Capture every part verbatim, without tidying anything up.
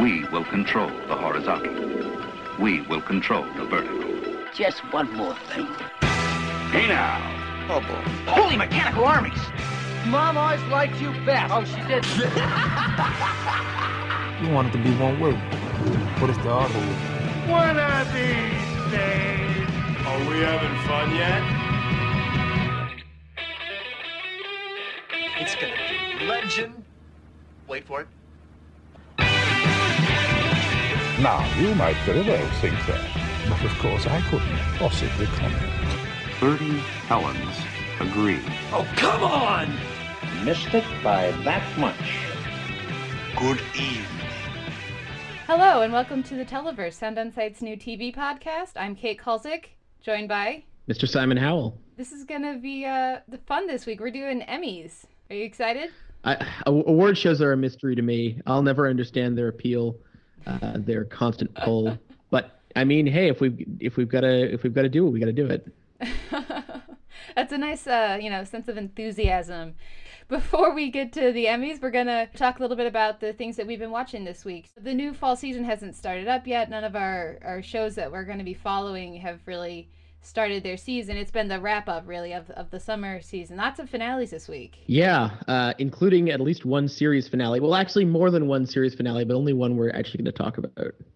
We will control the horizontal. We will control the vertical. Just one more thing. Hey now. Oh, boy. Holy mechanical armies. Mom always liked you best. Oh, she did. You wanted to be one word. What is the other word? One of these days. Are we having fun yet? It's gonna be legend. Wait for it. Now, you might very well think that. But of course, I couldn't possibly comment. thirty Helens agree. Oh, come on! Missed it by that much. Good evening. Hello, and welcome to the Televerse, Sound On Sight's new T V podcast. I'm Kate Kulzik, joined by... Mister Simon Howell. This is going to be uh, fun this week. We're doing Emmys. Are you excited? I, award shows are a mystery to me. I'll never understand their appeal, uh, their constant pull. But, I mean, hey, if we if we've got to if we've got to do it, we got to do it. That's a nice, uh, you know, sense of enthusiasm. Before we get to the Emmys, we're going to talk a little bit about the things that we've been watching this week. The new fall season hasn't started up yet. None of our, our shows that we're going to be following have really started their season. It's been the wrap-up, really, of, of the summer season. Lots of finales this week. Yeah, uh, including at least one series finale. Well, actually, more than one series finale, but only one we're actually going to talk about.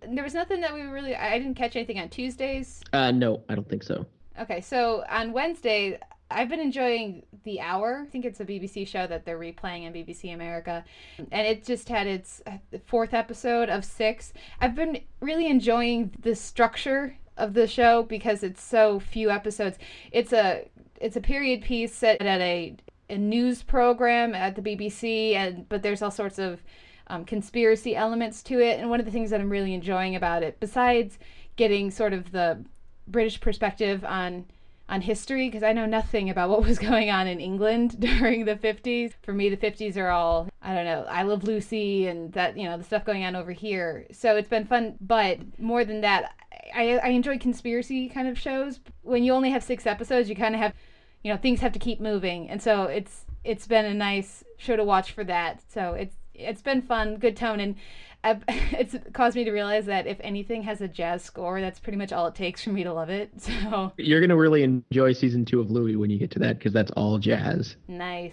There was nothing that we really... I didn't catch anything on Tuesdays? Uh, no, I don't think so. Okay, so on Wednesday, I've been enjoying The Hour. I think it's a B B C show that they're replaying on B B C America. And it just had its fourth episode of six. I've been really enjoying the structure of the show because it's so few episodes. It's a it's a period piece set at a, a news program at the B B C, and but there's all sorts of um, conspiracy elements to it. And one of the things that I'm really enjoying about it, besides getting sort of the British perspective on on history, because I know nothing about what was going on in England during the fifties. For me, the fifties are all, I don't know, I Love Lucy and that, you know, the stuff going on over here. So it's been fun, but more than that, I, I enjoy conspiracy kind of shows. When you only have six episodes, you kind of have, you know, things have to keep moving, and so it's it's been a nice show to watch for that. So it's it's been fun, good tone, and I've, it's caused me to realize that if anything has a jazz score, that's pretty much all it takes for me to love it. So you're going to really enjoy season two of Louie when you get to that, because that's all jazz. Nice.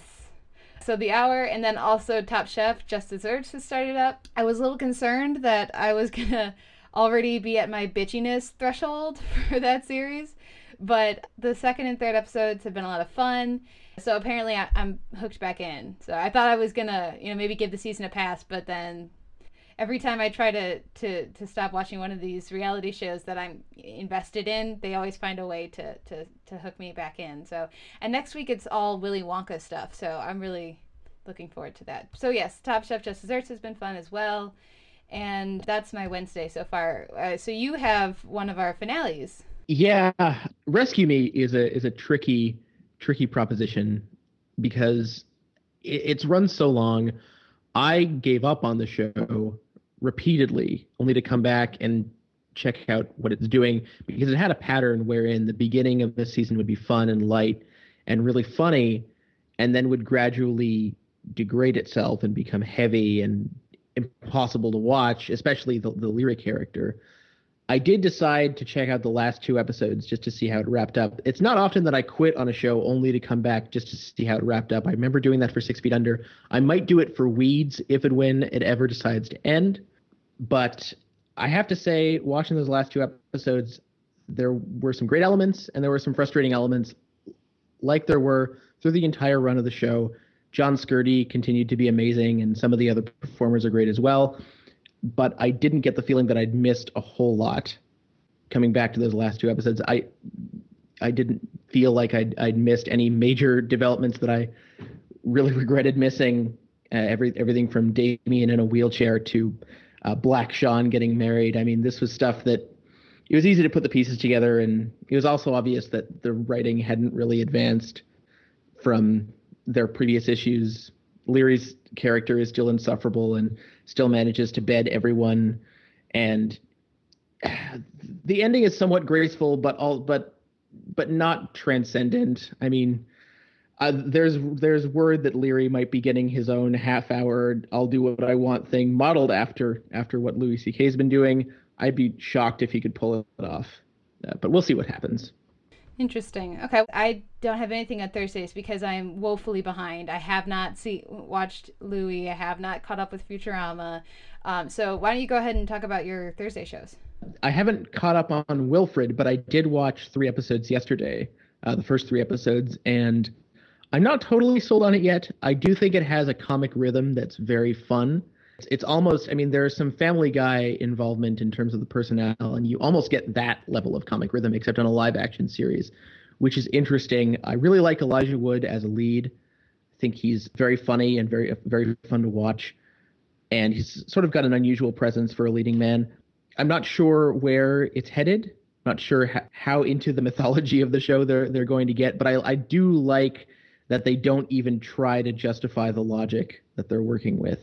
So The Hour, and then also Top Chef, Just as Urged, has started up. I was a little concerned that I was going to already be at my bitchiness threshold for that series, but the second and third episodes have been a lot of fun. So apparently I, I'm hooked back in. So I thought I was going to, you know, maybe give the season a pass, but then... Every time I try to, to, to stop watching one of these reality shows that I'm invested in, they always find a way to, to, to hook me back in. So, and next week it's all Willy Wonka stuff, so I'm really looking forward to that. So yes, Top Chef Just Desserts has been fun as well, and that's my Wednesday so far. Uh, so you have one of our finales. Yeah, Rescue Me is a is a tricky tricky proposition because it, it's run so long. I gave up on the show repeatedly, only to come back and check out what it's doing, because it had a pattern wherein the beginning of the season would be fun and light and really funny, and then would gradually degrade itself and become heavy and impossible to watch, especially the, the Lyra character. I did decide to check out the last two episodes just to see how it wrapped up. It's not often that I quit on a show only to come back just to see how it wrapped up. I remember doing that for Six Feet Under. I might do it for Weeds if and when it ever decides to end. But I have to say, watching those last two episodes, there were some great elements and there were some frustrating elements, like there were through the entire run of the show. John Scurdy continued to be amazing, and some of the other performers are great as well. But I didn't get the feeling that I'd missed a whole lot coming back to those last two episodes. I I didn't feel like I'd, I'd missed any major developments that I really regretted missing. Uh, every, everything from Damien in a wheelchair to uh, Black Sean getting married. I mean, this was stuff that it was easy to put the pieces together. And it was also obvious that the writing hadn't really advanced from their previous issues. Leary's character is still insufferable and still manages to bed everyone, and the ending is somewhat graceful, but all but but not transcendent. I mean, Uh, there's there's word that Leary might be getting his own half-hour "I'll do what I want" thing modeled after after what Louis C K's been doing. I'd be shocked if he could pull it off, uh, but we'll see what happens. Interesting. Okay, I don't have anything on Thursdays because I'm woefully behind. I have not see watched Louis. I have not caught up with Futurama. Um, so why don't you go ahead and talk about your Thursday shows? I haven't caught up on Wilfred, but I did watch three episodes yesterday, uh, the first three episodes, and I'm not totally sold on it yet. I do think it has a comic rhythm that's very fun. It's, it's almost, I mean, there's some Family Guy involvement in terms of the personnel, and you almost get that level of comic rhythm, except on a live action series, which is interesting. I really like Elijah Wood as a lead. I think he's very funny and very, very fun to watch. And he's sort of got an unusual presence for a leading man. I'm not sure where it's headed. I'm not sure ha- how into the mythology of the show they're, they're going to get, but I, I do like that they don't even try to justify the logic that they're working with.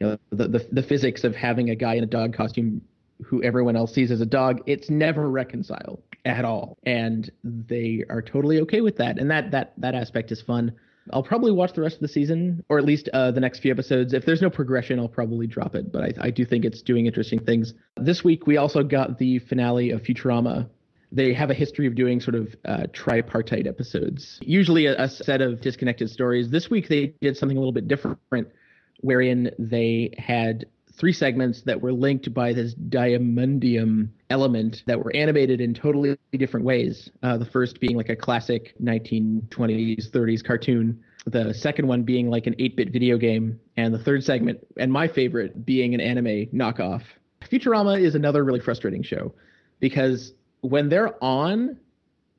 You know, the, the the physics of having a guy in a dog costume who everyone else sees as a dog, it's never reconciled at all. And they are totally okay with that. And that that that aspect is fun. I'll probably watch the rest of the season, or at least uh, the next few episodes. If there's no progression, I'll probably drop it. But I, I do think it's doing interesting things. This week, we also got the finale of Futurama. They have a history of doing sort of uh, tripartite episodes, usually a, a set of disconnected stories. This week, they did something a little bit different, wherein they had three segments that were linked by this diamondium element that were animated in totally different ways. Uh, the first being like a classic nineteen twenties, thirties cartoon. The second one being like an eight-bit video game. And the third segment, and my favorite, being an anime knockoff. Futurama is another really frustrating show because when they're on,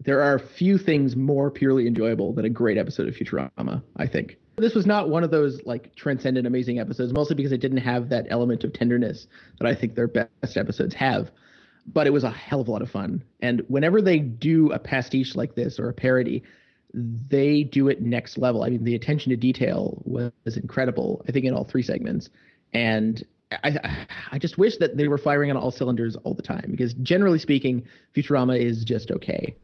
there are few things more purely enjoyable than a great episode of Futurama, I think. This was not one of those like transcendent, amazing episodes, mostly because it didn't have that element of tenderness that I think their best episodes have. But it was a hell of a lot of fun. And whenever they do a pastiche like this or a parody, they do it next level. I mean, the attention to detail was incredible, I think, in all three segments. And I, I just wish that they were firing on all cylinders all the time, because generally speaking, Futurama is just okay.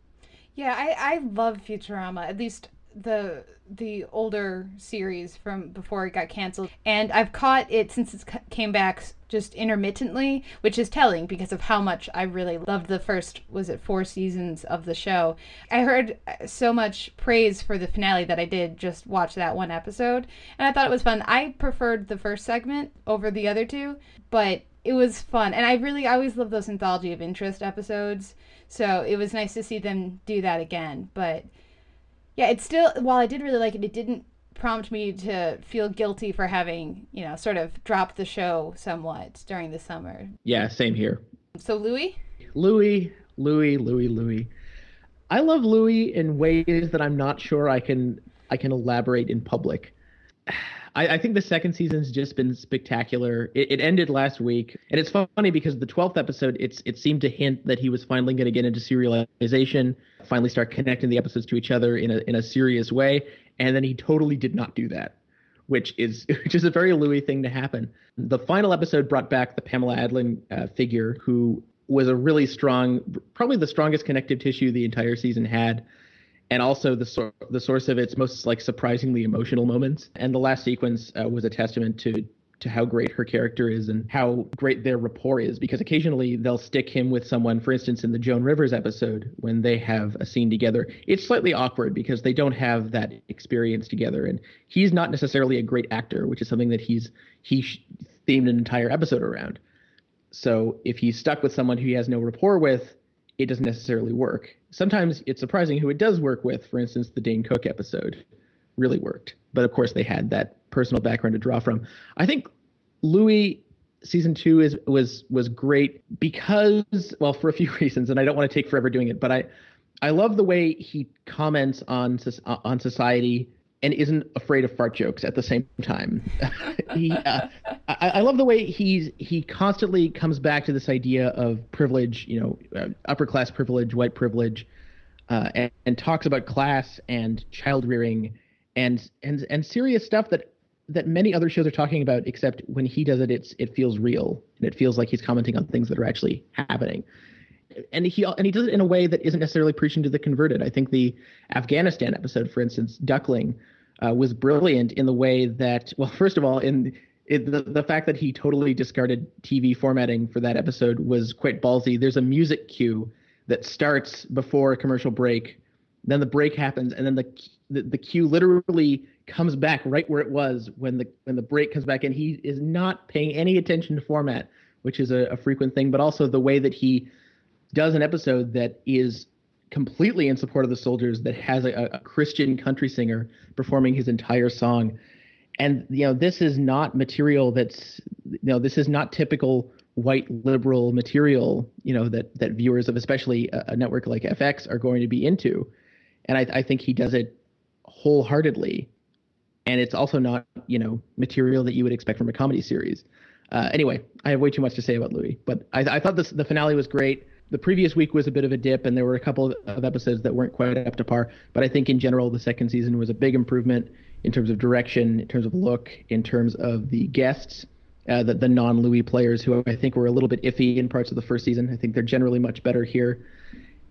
Yeah, I, I love Futurama, at least the the older series from before it got canceled. And I've caught it since it came back just intermittently, which is telling because of how much I really loved the first, was it four seasons of the show. I heard so much praise for the finale that I did just watch that one episode, and I thought it was fun. I preferred the first segment over the other two, but it was fun. And I really, I always love those anthology of interest episodes, so it was nice to see them do that again. But yeah, it's still, while I did really like it, it didn't prompt me to feel guilty for having, you know, sort of dropped the show somewhat during the summer. Yeah, same here. So Louie? Louie, Louie, Louie, Louie. I love Louie in ways that I'm not sure I can I can elaborate in public. I, I think the second season's just been spectacular. It, it ended last week, and it's funny because the twelfth episode, it's it seemed to hint that he was finally going to get into serialization, finally start connecting the episodes to each other in a in a serious way, and then he totally did not do that, which is which is a very Louis thing to happen. The final episode brought back the Pamela Adlon uh, figure, who was a really strong, probably the strongest connective tissue the entire season had, and also the sor- the source of its most like surprisingly emotional moments. And the last sequence uh, was a testament to to how great her character is and how great their rapport is, because occasionally they'll stick him with someone. For instance, in the Joan Rivers episode, when they have a scene together, it's slightly awkward because they don't have that experience together. And he's not necessarily a great actor, which is something that he's he sh- themed an entire episode around. So if he's stuck with someone who he has no rapport with, it doesn't necessarily work. Sometimes it's surprising who it does work with. For instance, the Dane Cook episode really worked. But of course, they had that personal background to draw from. I think Louis season two is was was great because, well, for a few reasons, and I don't want to take forever doing it, but I I love the way he comments on on society and isn't afraid of fart jokes at the same time. he, uh, I, I love the way he's he constantly comes back to this idea of privilege, you know, uh, upper class privilege, white privilege, uh, and, and talks about class and child rearing and and and serious stuff that. that many other shows are talking about, except when he does it, it's, it feels real and it feels like he's commenting on things that are actually happening. and he and he does it in a way that isn't necessarily preaching to the converted. I think the Afghanistan episode, for instance, Duckling, uh, was brilliant in the way that, well, first of all, in it, the, the fact that he totally discarded T V formatting for that episode was quite ballsy. There's a music cue that starts before a commercial break. Then the break happens, and then the the, the cue literally comes back right where it was when the when the break comes back, and he is not paying any attention to format, which is a, a frequent thing, but also the way that he does an episode that is completely in support of the soldiers, that has a, a Christian country singer performing his entire song. And, you know, this is not material that's, you know, this is not typical white liberal material, you know, that that viewers of especially a, a network like F X are going to be into. And I, I think he does it wholeheartedly. And it's also not, you know, material that you would expect from a comedy series. Uh, anyway, I have way too much to say about Louie, but I, I thought this, the finale was great. The previous week was a bit of a dip, and there were a couple of episodes that weren't quite up to par. But I think in general, the second season was a big improvement in terms of direction, in terms of look, in terms of the guests, uh, the, the non-Louie players, who I think were a little bit iffy in parts of the first season. I think they're generally much better here.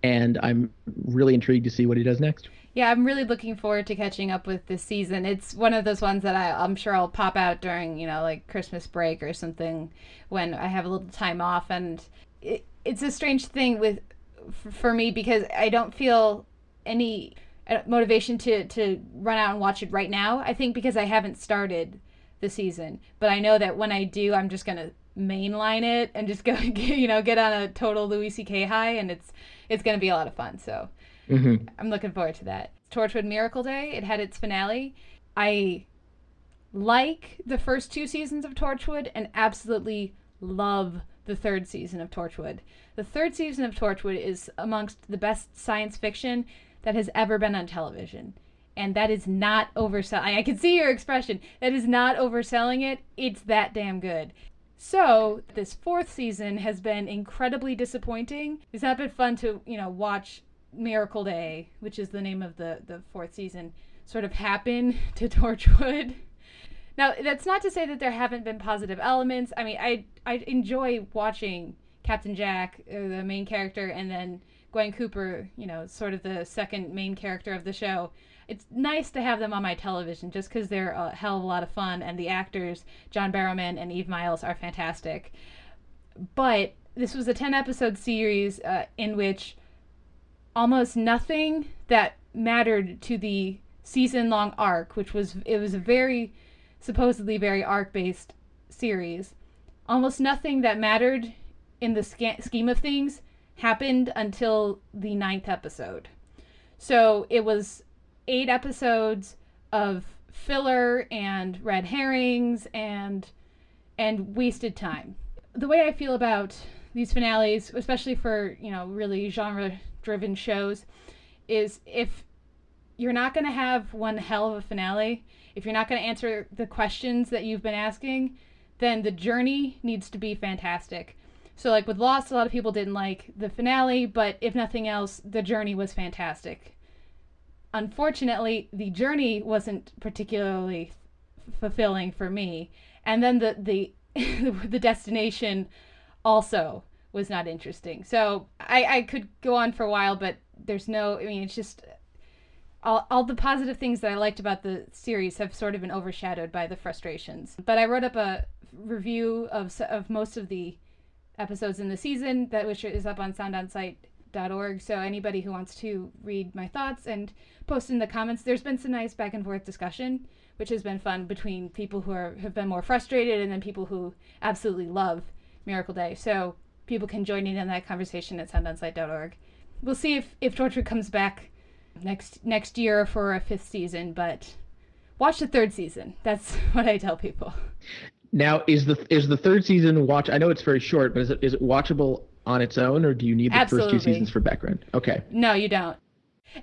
And I'm really intrigued to see what he does next. Yeah, I'm really looking forward to catching up with this season. It's one of those ones that I, I'm sure I'll pop out during, you know, like Christmas break or something when I have a little time off. And it, it's a strange thing with for me because I don't feel any motivation to, to run out and watch it right now. I think because I haven't started the season. But I know that when I do, I'm just going to mainline it and just go, you know, get on a total Louis C K high, and it's it's going to be a lot of fun. So mm-hmm. I'm looking forward to that. Torchwood Miracle Day, it had its finale. I like the first two seasons of Torchwood and absolutely love the third season of Torchwood. The third season of Torchwood is amongst the best science fiction that has ever been on television. And that is not overselling. I can see your expression. That is not overselling it. It's that damn good. So this fourth season has been incredibly disappointing. It's not been fun to, you know, watch Miracle Day, which is the name of the, the fourth season, sort of happen to Torchwood. Now, that's not to say that there haven't been positive elements. I mean, I I enjoy watching Captain Jack, uh, the main character, and then Gwen Cooper, you know, sort of the second main character of the show. It's nice to have them on my television just because they're a hell of a lot of fun, and the actors, John Barrowman and Eve Miles, are fantastic. But this was a ten-episode series uh, in which almost nothing that mattered to the season-long arc, which was, it was a very, supposedly very arc-based series, almost nothing that mattered in the sca- scheme of things happened until the ninth episode. So it was eight episodes of filler and red herrings and and wasted time. The way I feel about these finales, especially for, you know, really genre-driven shows, is if you're not going to have one hell of a finale, if you're not going to answer the questions that you've been asking, then the journey needs to be fantastic. So, like with Lost, a lot of people didn't like the finale, but if nothing else, the journey was fantastic. Unfortunately, the journey wasn't particularly f- fulfilling for me, and then the the the destination also was not interesting. So I, I could go on for a while, but there's no. I mean, it's just all all the positive things that I liked about the series have sort of been overshadowed by the frustrations. But I wrote up a review of of most of the episodes in the season, that which is up on sound on sight dot org. So anybody who wants to read my thoughts and post in the comments, there's been some nice back and forth discussion, which has been fun between people who are, have been more frustrated and then people who absolutely love Miracle Day. So people can join in on that conversation at sound on sight dot org. We'll see if, if Torchwood comes back next next year for a fifth season, but watch the third season. That's what I tell people. Now, is the is the third season watch? I know it's very short, but is it, is it watchable on its own, or do you need the Absolutely. First two seasons for background? Okay. No, you don't.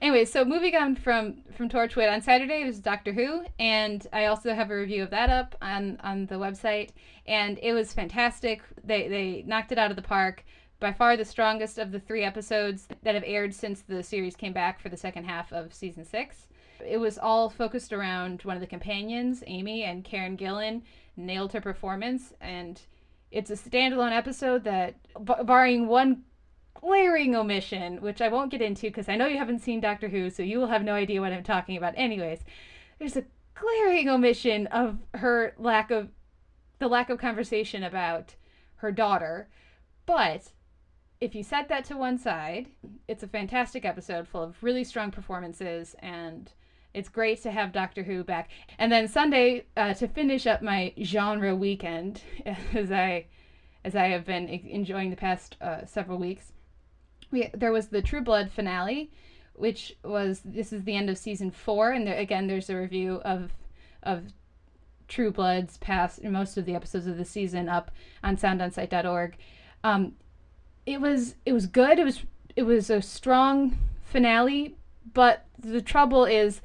Anyway, so moving on from, from Torchwood, on Saturday it was Doctor Who, and I also have a review of that up on, on the website, and it was fantastic. They they knocked it out of the park. By far the strongest of the three episodes that have aired since the series came back for the second half of season six. It was all focused around one of the companions, Amy, and Karen Gillan nailed her performance, and it's a standalone episode that, b- barring one glaring omission, which I won't get into because I know you haven't seen Doctor Who, so you will have no idea what I'm talking about anyways. There's a glaring omission of her lack of, the lack of conversation about her daughter. But if you set that to one side, it's a fantastic episode full of really strong performances, and it's great to have Doctor Who back. And then Sunday, uh, to finish up my genre weekend, as I as I have been enjoying the past uh, several weeks, we, there was the True Blood finale, which was, this is the end of season four, and there, again, there's a review of of True Blood's past, most of the episodes of the season up on sound on sight dot org. Um, it was it was good. It was it was a strong finale, but the trouble is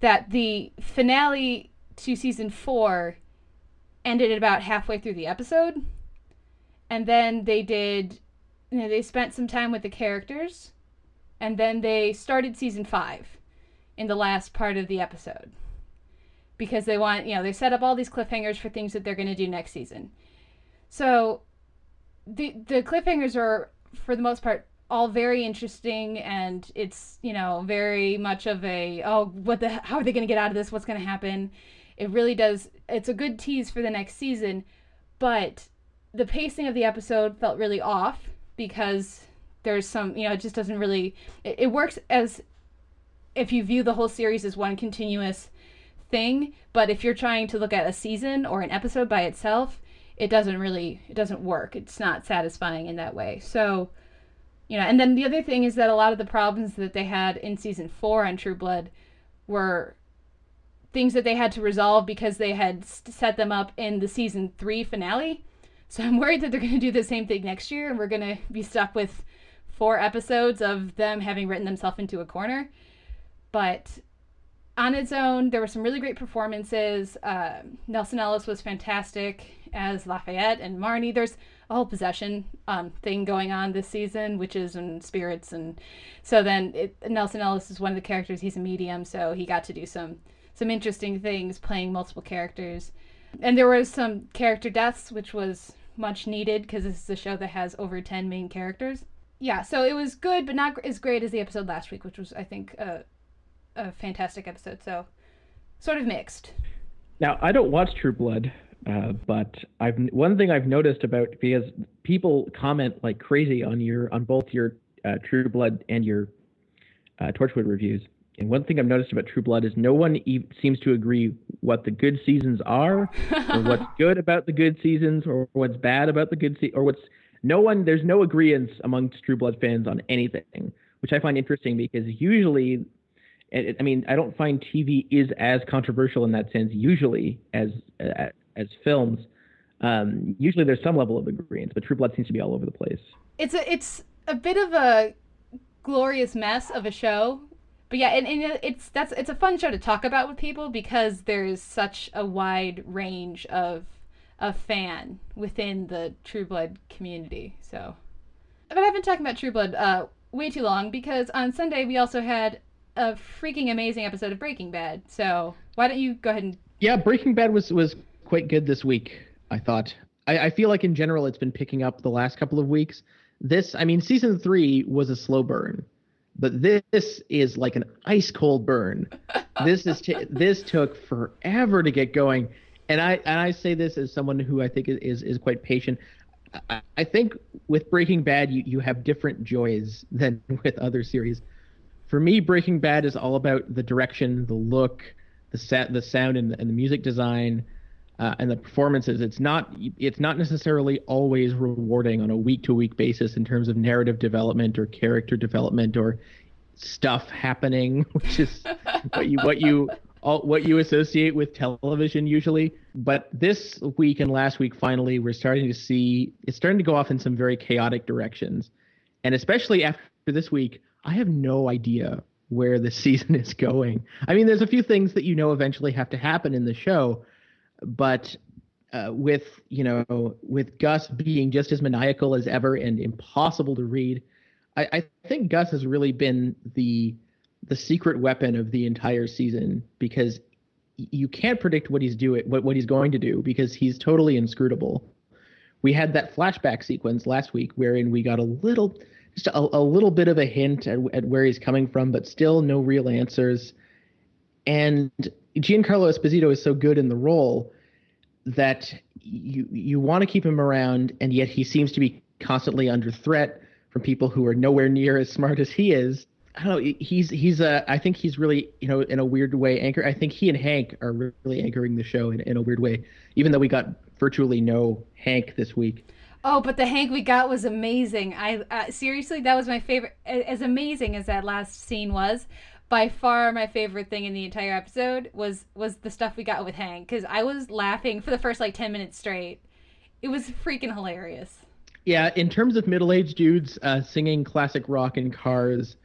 that the finale to season four ended about halfway through the episode, and then they did, you know, they spent some time with the characters, and then they started season five in the last part of the episode because they want, you know, they set up all these cliffhangers for things that they're going to do next season. So the the cliffhangers are, for the most part, all very interesting, and it's, you know, very much of a, oh, what the, how are they going to get out of this? What's going to happen? It really does, it's a good tease for the next season, but the pacing of the episode felt really off because there's some, you know, it just doesn't really, it, it works as if you view the whole series as one continuous thing, but if you're trying to look at a season or an episode by itself, it doesn't really, it doesn't work. It's not satisfying in that way. So, you know, and then the other thing is that a lot of the problems that they had in season four on True Blood were things that they had to resolve because they had set them up in the season three finale. So I'm worried that they're going to do the same thing next year, and we're going to be stuck with four episodes of them having written themselves into a corner. But on its own, there were some really great performances. Uh, Nelson Ellis was fantastic as Lafayette and Marnie. There's a whole possession um, thing going on this season, witches and spirits. And so then it, Nelson Ellis is one of the characters. He's a medium, so he got to do some, some interesting things playing multiple characters. And there was some character deaths, which was much needed because this is a show that has over ten main characters. Yeah, so it was good, but not as great as the episode last week, which was, I think, a, a fantastic episode. So sort of mixed. Now, I don't watch True Blood. Uh, but I've one thing I've noticed about, because people comment like crazy on your on both your uh, True Blood and your uh, Torchwood reviews, and one thing I've noticed about True Blood is no one e- seems to agree what the good seasons are, or what's good about the good seasons, or what's bad about the good se- or what's no one. There's no agreement amongst True Blood fans on anything, which I find interesting because usually, it, I mean, I don't find T V is as controversial in that sense usually as. Uh, as films, um, usually there's some level of agreement, but True Blood seems to be all over the place. It's a, it's a bit of a glorious mess of a show, but yeah, and, and it's, that's, it's a fun show to talk about with people because there's such a wide range of, of fan within the True Blood community. So, but I've been talking about True Blood, uh, way too long because on Sunday we also had a freaking amazing episode of Breaking Bad. So why don't you go ahead and... Yeah, Breaking Bad was, was, quite good this week, I thought. I, I feel like in general it's been picking up the last couple of weeks. This, I mean, season three was a slow burn, but this, this is like an ice cold burn. This is t- this took forever to get going, and I and I say this as someone who I think is is quite patient. I, I think with Breaking Bad you you have different joys than with other series. For me, Breaking Bad is all about the direction, the look, the set, the sound, and the, and the music design. Uh, and the performances, it's not it's not necessarily always rewarding on a week-to-week basis in terms of narrative development or character development or stuff happening, which is what you what you all, what you associate with television usually. But this week and last week, finally, we're starting to see it's starting to go off in some very chaotic directions, and especially after this week, I have no idea where the season is going. I mean, there's a few things that you know eventually have to happen in the show. But uh, with, you know, with Gus being just as maniacal as ever and impossible to read, I, I think Gus has really been the the secret weapon of the entire season because you can't predict what he's doing, what, what he's going to do because he's totally inscrutable. We had that flashback sequence last week wherein we got a little just a, a little bit of a hint at, at where he's coming from, but still no real answers. And Giancarlo Esposito is so good in the role that you you want to keep him around, and yet he seems to be constantly under threat from people who are nowhere near as smart as he is. I don't know. He's he's a. I think he's really, you know, in a weird way anchor. I think he and Hank are really anchoring the show in, in a weird way, even though we got virtually no Hank this week. Oh, but the Hank we got was amazing. I uh, seriously, that was my favorite. As amazing as that last scene was, by far my favorite thing in the entire episode was was the stuff we got with Hank, because I was laughing for the first like ten minutes straight. It was freaking hilarious. Yeah, in terms of middle-aged dudes uh, singing classic rock in cars,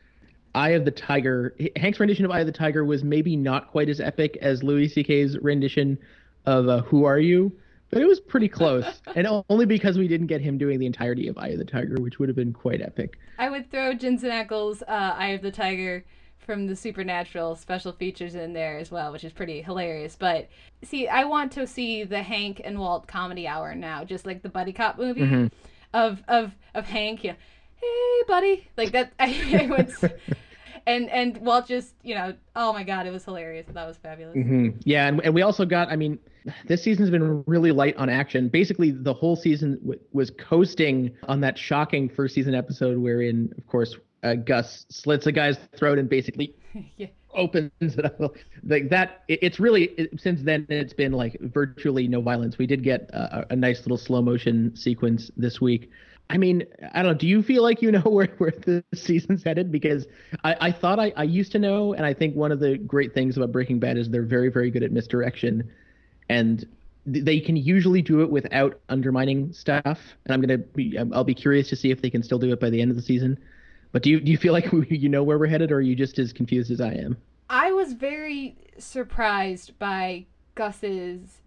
Eye of the Tiger, Hank's rendition of Eye of the Tiger was maybe not quite as epic as Louis C K's rendition of uh, Who Are You, but it was pretty close. And only because we didn't get him doing the entirety of Eye of the Tiger, which would have been quite epic. I would throw Jensen Ackles' uh, Eye of the Tiger from the Supernatural special features in there as well, which is pretty hilarious. But see, I want to see the Hank and Walt comedy hour now, just like the buddy cop movie mm-hmm. of, of, of Hank, you know, hey buddy, like that. I, I would, and and Walt just, you know, oh my god, it was hilarious. That was fabulous. Mm-hmm. Yeah, and and we also got, I mean, this season's been really light on action. Basically, the whole season w- was coasting on that shocking first season episode wherein, of course, uh, Gus slits a guy's throat and basically yeah. opens it up. Like that. It, it's really it, since then it's been like virtually no violence. We did get uh, a nice little slow motion sequence this week. I mean, I don't know. Do you feel like you know where, where the season's headed? Because I, I thought I, I used to know, and I think one of the great things about Breaking Bad is they're very, very good at misdirection, and th- they can usually do it without undermining stuff. And I'm gonna be, I'll be curious to see if they can still do it by the end of the season. But do you do you feel like you know where we're headed, or are you just as confused as I am? I was very surprised by Gus's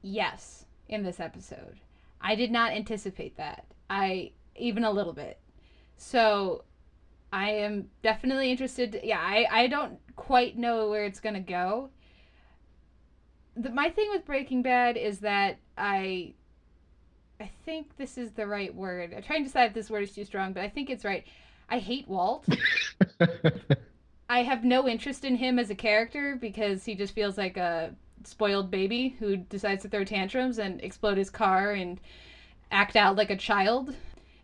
yes in this episode. I did not anticipate that. I even a little bit. So I am definitely interested. Yeah, I, I don't quite know where it's going to go. The, my thing with Breaking Bad is that I I think this is the right word. I'm trying to decide if this word is too strong, but I think it's right. I hate Walt. I have no interest in him as a character because he just feels like a spoiled baby who decides to throw tantrums and explode his car and act out like a child.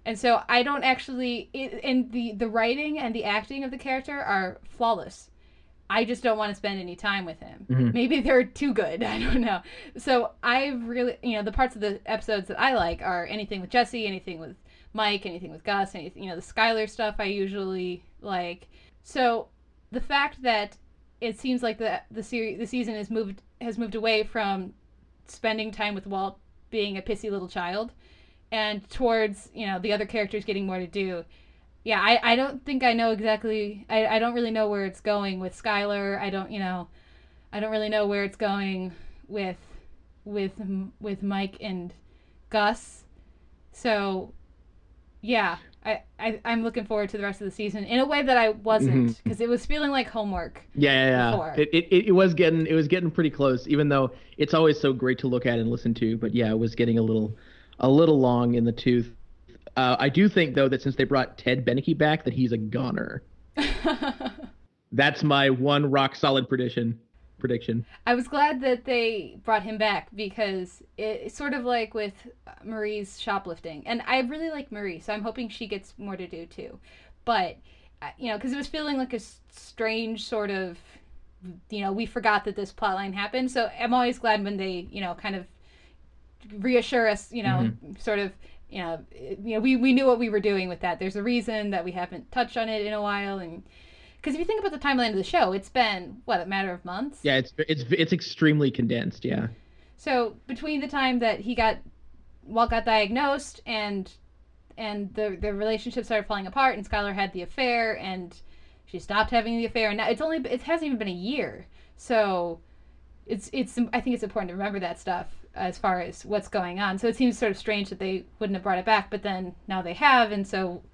And so I don't actually, it, and the, the writing and the acting of the character are flawless. I just don't want to spend any time with him. Mm-hmm. Maybe they're too good. I don't know. So I really, you know, the parts of the episodes that I like are anything with Jesse, anything with Mike, anything with Gus, anything, you know, the Skylar stuff I usually like. So the fact that it seems like the, the series, the season has moved, has moved away from spending time with Walt being a pissy little child and towards, you know, the other characters getting more to do. Yeah, I, I don't think I know exactly. I, I don't really know where it's going with Skylar. I don't, you know, I don't really know where it's going with with with Mike and Gus. So, yeah, I, I, I'm looking forward to the rest of the season in a way that I wasn't, because mm-hmm. it was feeling like homework. Yeah, yeah, yeah. Before. It, it, it was getting it was getting pretty close, even though it's always so great to look at and listen to. But, yeah, it was getting a little... a little long in the tooth. Uh, I do think, though, that since they brought Ted Beneke back, that he's a goner. That's my one rock-solid prediction. Prediction. I was glad that they brought him back, because it's sort of like with Marie's shoplifting. And I really like Marie, so I'm hoping she gets more to do, too. But, you know, because it was feeling like a strange sort of, you know, we forgot that this plotline happened. So I'm always glad when they, you know, kind of reassure us, you know, mm-hmm. sort of, you know, you know, we, we knew what we were doing with that. There's a reason that we haven't touched on it in a while, and because if you think about the timeline of the show, it's been what, a matter of months. Yeah, it's it's it's extremely condensed. Yeah. So between the time that he got Walt got diagnosed and and the the relationship started falling apart, and Skylar had the affair, and she stopped having the affair, and now it's only it hasn't even been a year. So it's it's I think it's important to remember that stuff as far as what's going on. So it seems sort of strange that they wouldn't have brought it back, but then now they have. And so,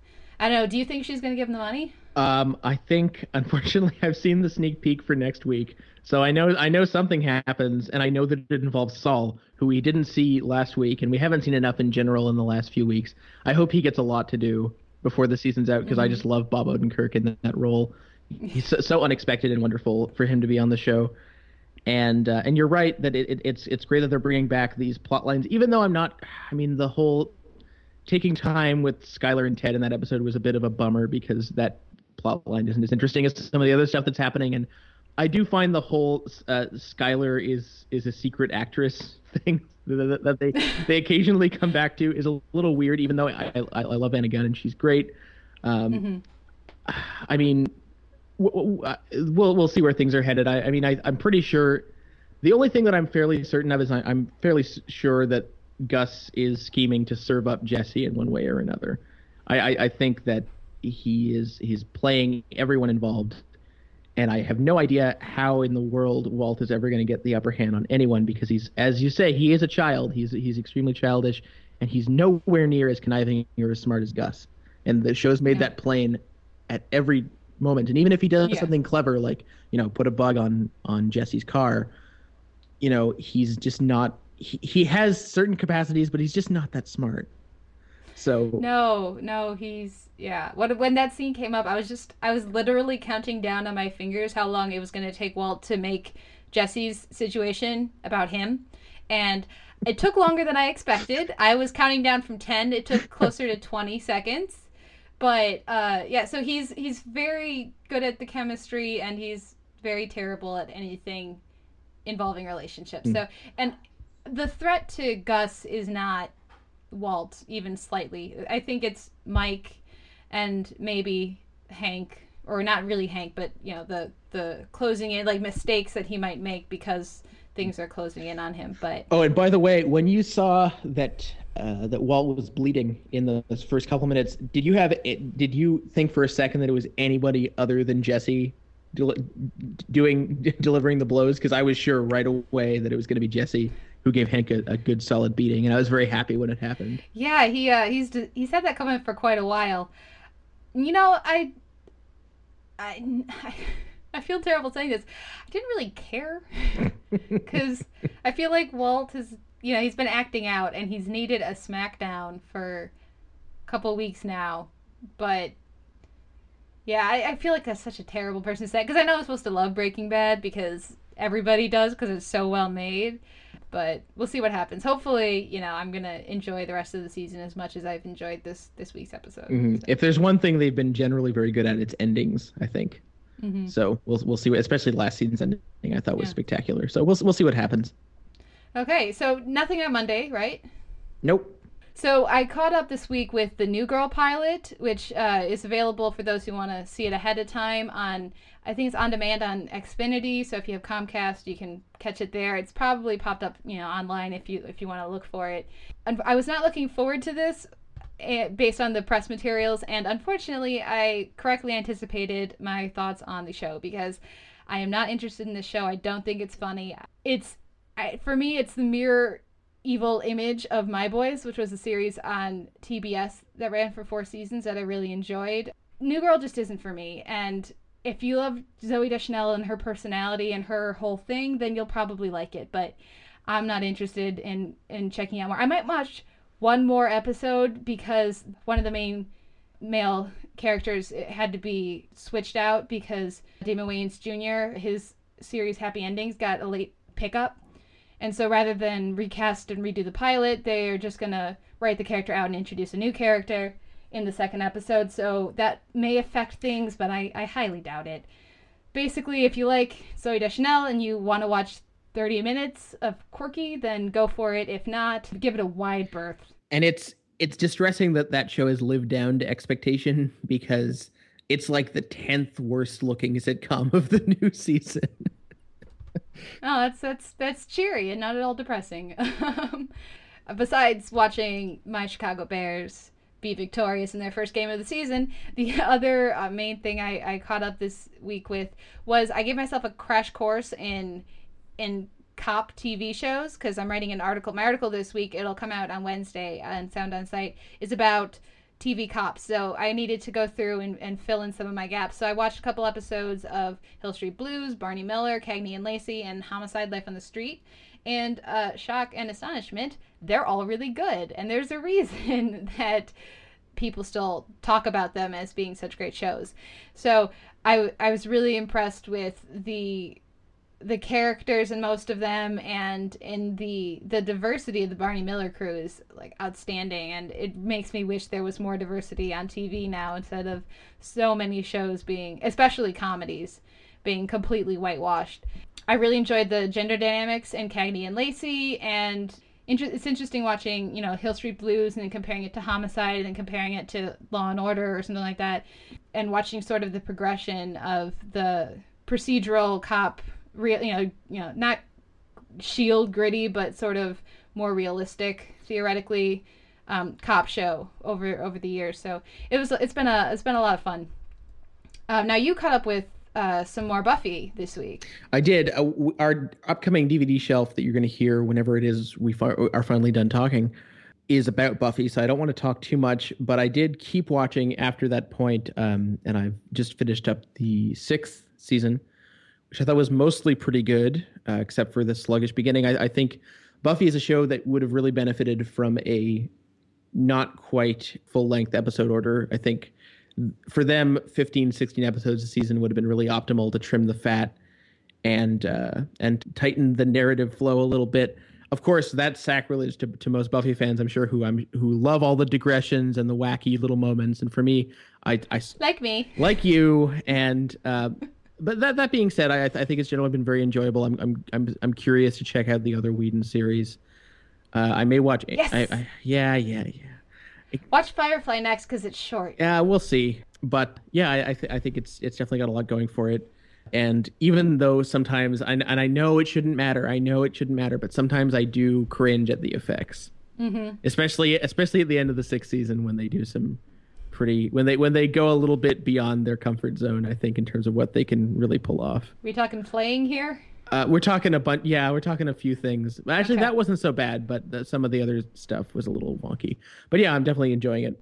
I don't know, do you think she's going to give him the money? Um, I think, unfortunately, I've seen the sneak peek for next week. So I know I know something happens, and I know that it involves Saul, who we didn't see last week, and we haven't seen enough in general in the last few weeks. I hope he gets a lot to do. before the season's out, because mm-hmm. I just love Bob Odenkirk in that role. He's so, so unexpected and wonderful for him to be on the show. And uh, and you're right that it, it, it's it's great that they're bringing back these plot lines, even though I'm not, I mean, the whole taking time with Skylar and Ted in that episode was a bit of a bummer, because that plot line isn't as interesting as some of the other stuff that's happening. And I do find the whole uh, Skylar is is a secret actress thing that, that they they occasionally come back to is a little weird, even though I I, I love Anna Gunn and she's great. Um, mm-hmm. I mean, we'll we'll see where things are headed. I, I mean, I, I'm pretty sure. The only thing that I'm fairly certain of is I, I'm fairly sure that Gus is scheming to serve up Jesse in one way or another. I, I, I think that he is he's playing everyone involved, and I have no idea how in the world Walt is ever going to get the upper hand on anyone, because he's, as you say, he is a child. He's he's extremely childish, and he's nowhere near as conniving or as smart as Gus. And the show's made yeah. that plain at every moment. And even if he does yeah. something clever, like, you know, put a bug on on Jesse's car, you know, he's just not he, he has certain capacities, but he's just not that smart. So no no he's yeah what when that scene came up, I was just I was literally counting down on my fingers how long it was going to take Walt to make Jesse's situation about him, and it took longer than I expected. I was counting down from ten. It took closer to twenty seconds. But uh, yeah, so he's he's very good at the chemistry, and he's very terrible at anything involving relationships. Mm. So, and the threat to Gus is not Walt even slightly. I think it's Mike and maybe Hank, or not really Hank, but you know the the closing in, like, mistakes that he might make because things are closing in on him. But oh, and by the way, when you saw that. Uh, that Walt was bleeding in the, those first couple minutes. Did you have it? Did you think for a second that it was anybody other than Jesse del- doing delivering the blows? Because I was sure right away that it was going to be Jesse who gave Hank a, a good solid beating, and I was very happy when it happened. Yeah, he uh, he's he's had that coming for quite a while. You know, I I I feel terrible saying this. I didn't really care, because I feel like Walt is. You know, he's been acting out, and he's needed a smackdown for a couple weeks now. But, yeah, I, I feel like that's such a terrible person to say. Because I know I'm supposed to love Breaking Bad, because everybody does, because it's so well made. But we'll see what happens. Hopefully, you know, I'm going to enjoy the rest of the season as much as I've enjoyed this, this week's episode. Mm-hmm. So. If there's one thing they've been generally very good at, it's endings, I think. Mm-hmm. So we'll we'll see. What, especially last season's ending, I thought was yeah. spectacular. So we'll we'll see what happens. Okay, so nothing on Monday, right? Nope. So I caught up this week with the New Girl pilot, which uh, is available for those who want to see it ahead of time on, I think it's on demand on Xfinity. So if you have Comcast, you can catch it there. It's probably popped up, you know, online if you if you want to look for it. And I was not looking forward to this based on the press materials, and unfortunately, I correctly anticipated my thoughts on the show, because I am not interested in this show. I don't think it's funny. It's I, for me, it's the mere evil image of My Boys, which was a series on T B S that ran for four seasons that I really enjoyed. New Girl just isn't for me. And if you love Zooey Deschanel and her personality and her whole thing, then you'll probably like it. But I'm not interested in, in checking out more. I might watch one more episode, because one of the main male characters had to be switched out because Damon Wayans Junior, his series Happy Endings, got a late pickup. And so rather than recast and redo the pilot, they're just going to write the character out and introduce a new character in the second episode. So that may affect things, but I, I highly doubt it. Basically, if you like Zooey Deschanel and you want to watch thirty minutes of quirky, then go for it. If not, give it a wide berth. And it's it's distressing that that show has lived down to expectation, because it's like the tenth worst looking sitcom of the new season. Oh, that's that's that's cheery and not at all depressing. Um, besides watching my Chicago Bears be victorious in their first game of the season, the other uh, main thing I, I caught up this week with was I gave myself a crash course in in cop T V shows, because I'm writing an article. My article this week, it'll come out on Wednesday on Sound On Sight, is about T V cops. So I needed to go through and, and fill in some of my gaps. So I watched a couple episodes of Hill Street Blues, Barney Miller, Cagney and Lacey, and Homicide: Life on the Street. And uh, shock and astonishment, they're all really good. And there's a reason that people still talk about them as being such great shows. So I, I was really impressed with the the characters in most of them, and in the the diversity of the Barney Miller crew is like outstanding, and it makes me wish there was more diversity on T V now instead of so many shows being, especially comedies, being completely whitewashed. I really enjoyed the gender dynamics in Cagney and Lacey, and inter- it's interesting watching, you know, Hill Street Blues and then comparing it to Homicide and then comparing it to Law and Order or something like that, and watching sort of the progression of the procedural cop, real, you know, you know, not Shield gritty, but sort of more realistic, theoretically, um, cop show over over the years. So it was, it's been a, it's been a lot of fun. Um, now you caught up with uh, some more Buffy this week. I did. Uh, our upcoming D V D shelf that you're going to hear whenever it is we fi- are finally done talking is about Buffy, so I don't want to talk too much. But I did keep watching after that point, um, and I've just finished up the sixth season, which I thought was mostly pretty good, uh, except for the sluggish beginning. I, I think Buffy is a show that would have really benefited from a not quite full-length episode order. I think for them, fifteen, sixteen episodes a season would have been really optimal to trim the fat and uh, and tighten the narrative flow a little bit. Of course, that's sacrilege to, to most Buffy fans, I'm sure, who I'm who love all the digressions and the wacky little moments. And for me, I... I like me. Like you, and... Uh, But that that being said, I I think it's generally been very enjoyable. I'm I'm I'm I'm curious to check out the other Whedon series. Uh, I may watch. Yes. I, I, yeah, yeah, yeah. I, watch Firefly next because it's short. Yeah, we'll see. But yeah, I I, th- I think it's it's definitely got a lot going for it. And even though sometimes, I, and I know it shouldn't matter, I know it shouldn't matter, but sometimes I do cringe at the effects, mm-hmm. especially especially at the end of the sixth season when they do some. Pretty when they when they go a little bit beyond their comfort zone, I think, in terms of what they can really pull off. We talking playing here? Uh, we're talking a bunch. Yeah, we're talking a few things. Actually, okay. That wasn't so bad, but the, some of the other stuff was a little wonky. But yeah, I'm definitely enjoying it.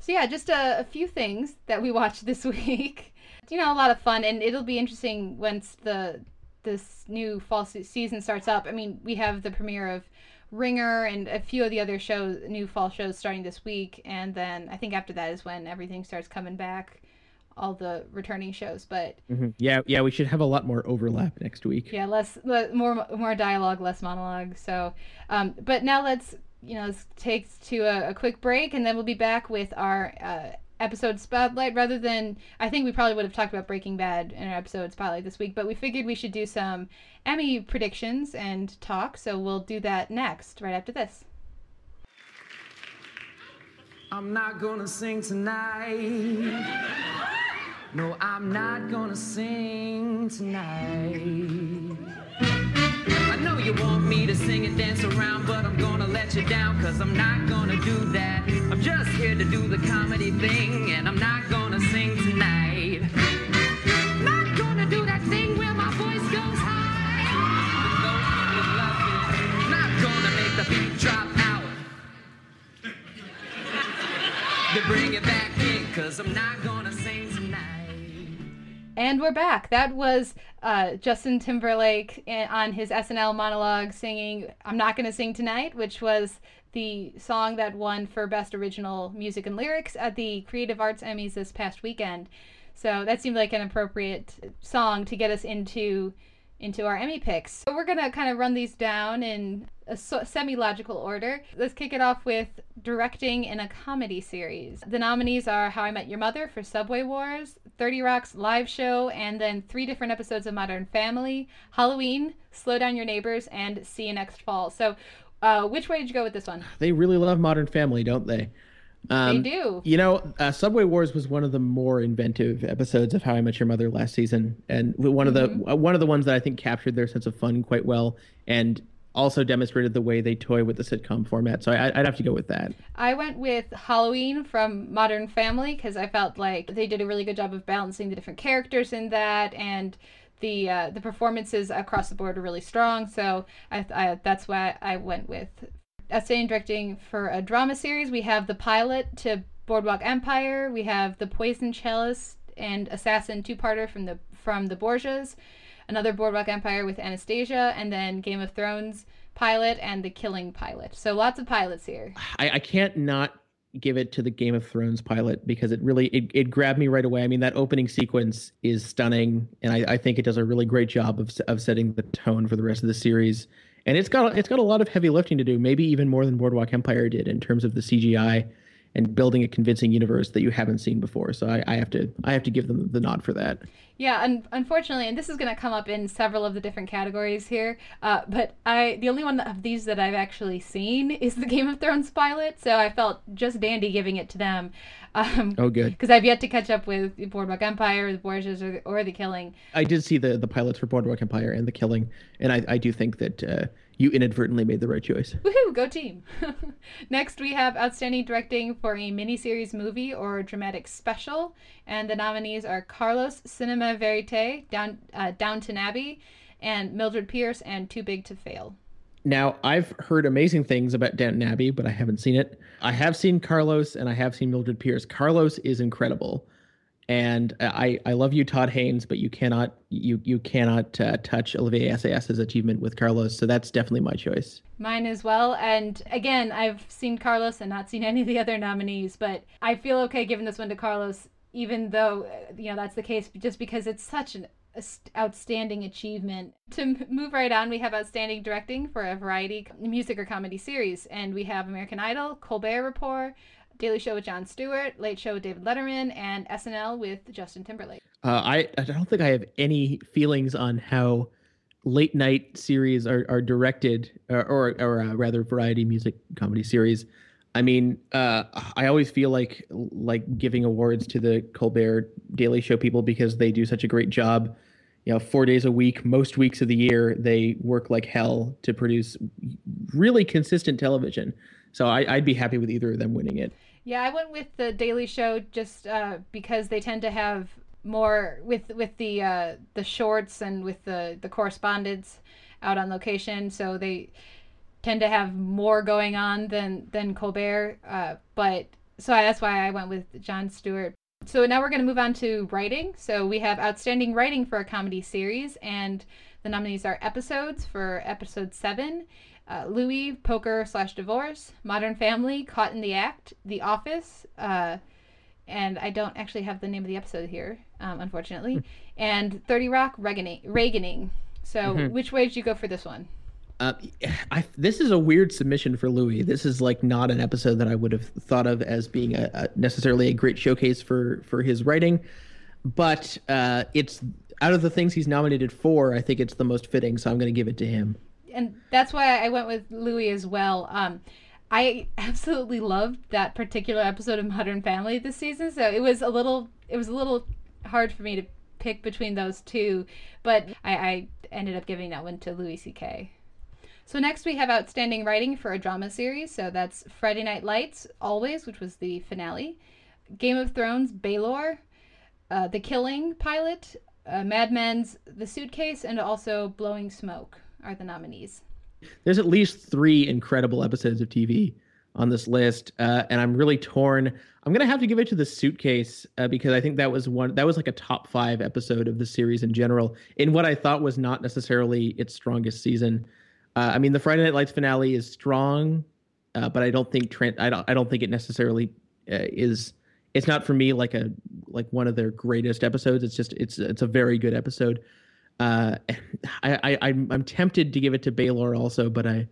So yeah, just a, a few things that we watched this week. You know, a lot of fun, and it'll be interesting once the this new fall season starts up. I mean, we have the premiere of Ringer and a few of the other shows, new fall shows starting this week, and then I think after that is when everything starts coming back, all the returning shows. But mm-hmm. yeah, yeah, we should have a lot more overlap next week. Yeah, less, less more, more dialogue, less monologue. So, um, but now let's you know let's take to a, a quick break, and then we'll be back with our uh, episode spotlight. Rather than, I think we probably would have talked about Breaking Bad in our episode spotlight this week, but we figured we should do some Emmy predictions and talk, so we'll do that next, right after this. I'm not gonna sing tonight. No, I'm not gonna sing tonight. I know you want me to sing and dance around, but I'm gonna let you down, cause I'm not gonna do that. I'm just here to do the comedy thing, and I'm not gonna sing tonight. Not gonna do that thing where my voice goes high. The beat drop out. They bring it back in, cause I'm not gonna sing tonight. And we're back. That was uh, Justin Timberlake on his S N L monologue singing I'm Not Gonna Sing Tonight, which was the song that won for Best Original Music and Lyrics at the Creative Arts Emmys this past weekend. So that seemed like an appropriate song to get us into into our Emmy picks. So we're gonna kind of run these down and a semi-logical order. Let's kick it off with directing in a comedy series. The nominees are How I Met Your Mother for Subway Wars, thirty Rock's Live Show, and then three different episodes of Modern Family, Halloween, Slow Down Your Neighbors, and See You Next Fall. So uh, which way did you go with this one? They really love Modern Family, don't they? Um, they do. You know, uh, Subway Wars was one of the more inventive episodes of How I Met Your Mother last season, and one of mm-hmm. the one of the ones that I think captured their sense of fun quite well, and also demonstrated the way they toy with the sitcom format. So I, I'd have to go with that. I went with Halloween from Modern Family because I felt like they did a really good job of balancing the different characters in that, and the uh, the performances across the board are really strong. So I, I, that's why I went with. Outstanding directing for a drama series, we have the pilot to Boardwalk Empire, we have The Poison Chalice and Assassin two-parter from the from the Borgias, another Boardwalk Empire with Anastasia, and then Game of Thrones pilot and The Killing pilot. So lots of pilots here. I, I can't not give it to the Game of Thrones pilot because it really, it, it grabbed me right away. I mean, that opening sequence is stunning, and I, I think it does a really great job of of setting the tone for the rest of the series. And it's got it's got a lot of heavy lifting to do, maybe even more than Boardwalk Empire did in terms of the C G I and building a convincing universe that you haven't seen before. So I, I have to I have to give them the nod for that. Yeah, and unfortunately, and this is going to come up in several of the different categories here, uh, but I the only one of these that I've actually seen is the Game of Thrones pilot, so I felt just dandy giving it to them. Um, oh, good. Because I've yet to catch up with Boardwalk Empire, The Borgias, or, or The Killing. I did see the, the pilots for Boardwalk Empire and The Killing, and I, I do think that... Uh, you inadvertently made the right choice. Woohoo! Go team! Next, we have Outstanding Directing for a Miniseries Movie or Dramatic Special. And the nominees are Carlos, Cinema Verite, Down, uh, Downton Abbey, and Mildred Pierce, and Too Big to Fail. Now, I've heard amazing things about Downton Abbey, but I haven't seen it. I have seen Carlos, and I have seen Mildred Pierce. Carlos is incredible. And I, I love you, Todd Haynes, but you cannot you you cannot uh, touch Olivier Assayas's achievement with Carlos. So that's definitely my choice. Mine as well. And again, I've seen Carlos and not seen any of the other nominees, but I feel okay giving this one to Carlos, even though, you know, that's the case, just because it's such an outstanding achievement. To move right on, we have Outstanding Directing for a variety music or comedy series. And we have American Idol, Colbert Report, Daily Show with Jon Stewart, Late Show with David Letterman, and S N L with Justin Timberlake. Uh, I, I don't think I have any feelings on how late night series are, are directed, or, or, or uh, rather variety music comedy series. I mean, uh, I always feel like like giving awards to the Colbert Daily Show people because they do such a great job. You know, four days a week, most weeks of the year, they work like hell to produce really consistent television. So I, I'd be happy with either of them winning it. Yeah, I went with the Daily Show just uh, because they tend to have more with with the uh, the shorts and with the, the correspondents out on location. So they tend to have more going on than than Colbert. Uh, but so I, that's why I went with Jon Stewart. So now we're going to move on to writing. So we have Outstanding Writing for a Comedy Series, and the nominees are Episodes for Episode seven. Uh, Louie, Poker slash Divorce, Modern Family, Caught in the Act, The Office, uh, and I don't actually have the name of the episode here, um, unfortunately, and thirty Rock, Reaganing. Reaganing. So mm-hmm. Which way did you go for this one? Uh, I, this is a weird submission for Louie. This is like not an episode that I would have thought of as being a, a necessarily a great showcase for, for his writing, but uh, it's out of the things he's nominated for, I think it's the most fitting, so I'm going to give it to him. And that's why I went with Louie as well. Um, I absolutely loved that particular episode of Modern Family this season, so it was a little it was a little hard for me to pick between those two, but I, I ended up giving that one to Louis C K. So next we have Outstanding Writing for a Drama Series, so that's Friday Night Lights, Always, which was the finale, Game of Thrones, Baylor, uh, The Killing pilot, uh, Mad Men's The Suitcase, and also Blowing Smoke are the nominees. There's at least three incredible episodes of T V on this list, uh, and I'm really torn. I'm going to have to give it to The Suitcase uh, because I think that was one that was like a top five episode of the series in general in what I thought was not necessarily its strongest season. Uh, I mean, the Friday Night Lights finale is strong, uh, but I don't think Trent, I don't I don't think it necessarily uh, is. It's not for me like a like one of their greatest episodes. It's just it's it's a very good episode. Uh, I, I, I'm, I'm tempted to give it to Baylor also, but I,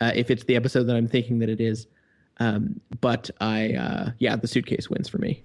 uh, if it's the episode that I'm thinking that it is, um, but I, uh, yeah, The Suitcase wins for me.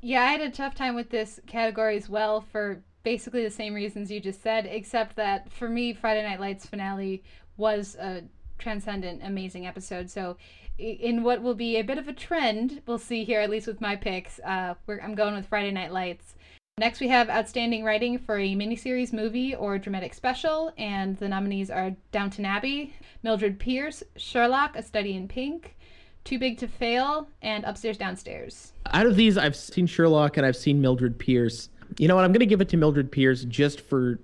Yeah. I had a tough time with this category as well for basically the same reasons you just said, except that for me, Friday Night Lights finale was a transcendent, amazing episode. So in what will be a bit of a trend, we'll see here, at least with my picks, uh, where I'm going with Friday Night Lights. Next, we have Outstanding Writing for a Miniseries Movie or Dramatic Special, and the nominees are Downton Abbey, Mildred Pierce, Sherlock, A Study in Pink, Too Big to Fail, and Upstairs, Downstairs. Out of these, I've seen Sherlock and I've seen Mildred Pierce. You know what? I'm going to give it to Mildred Pierce just for,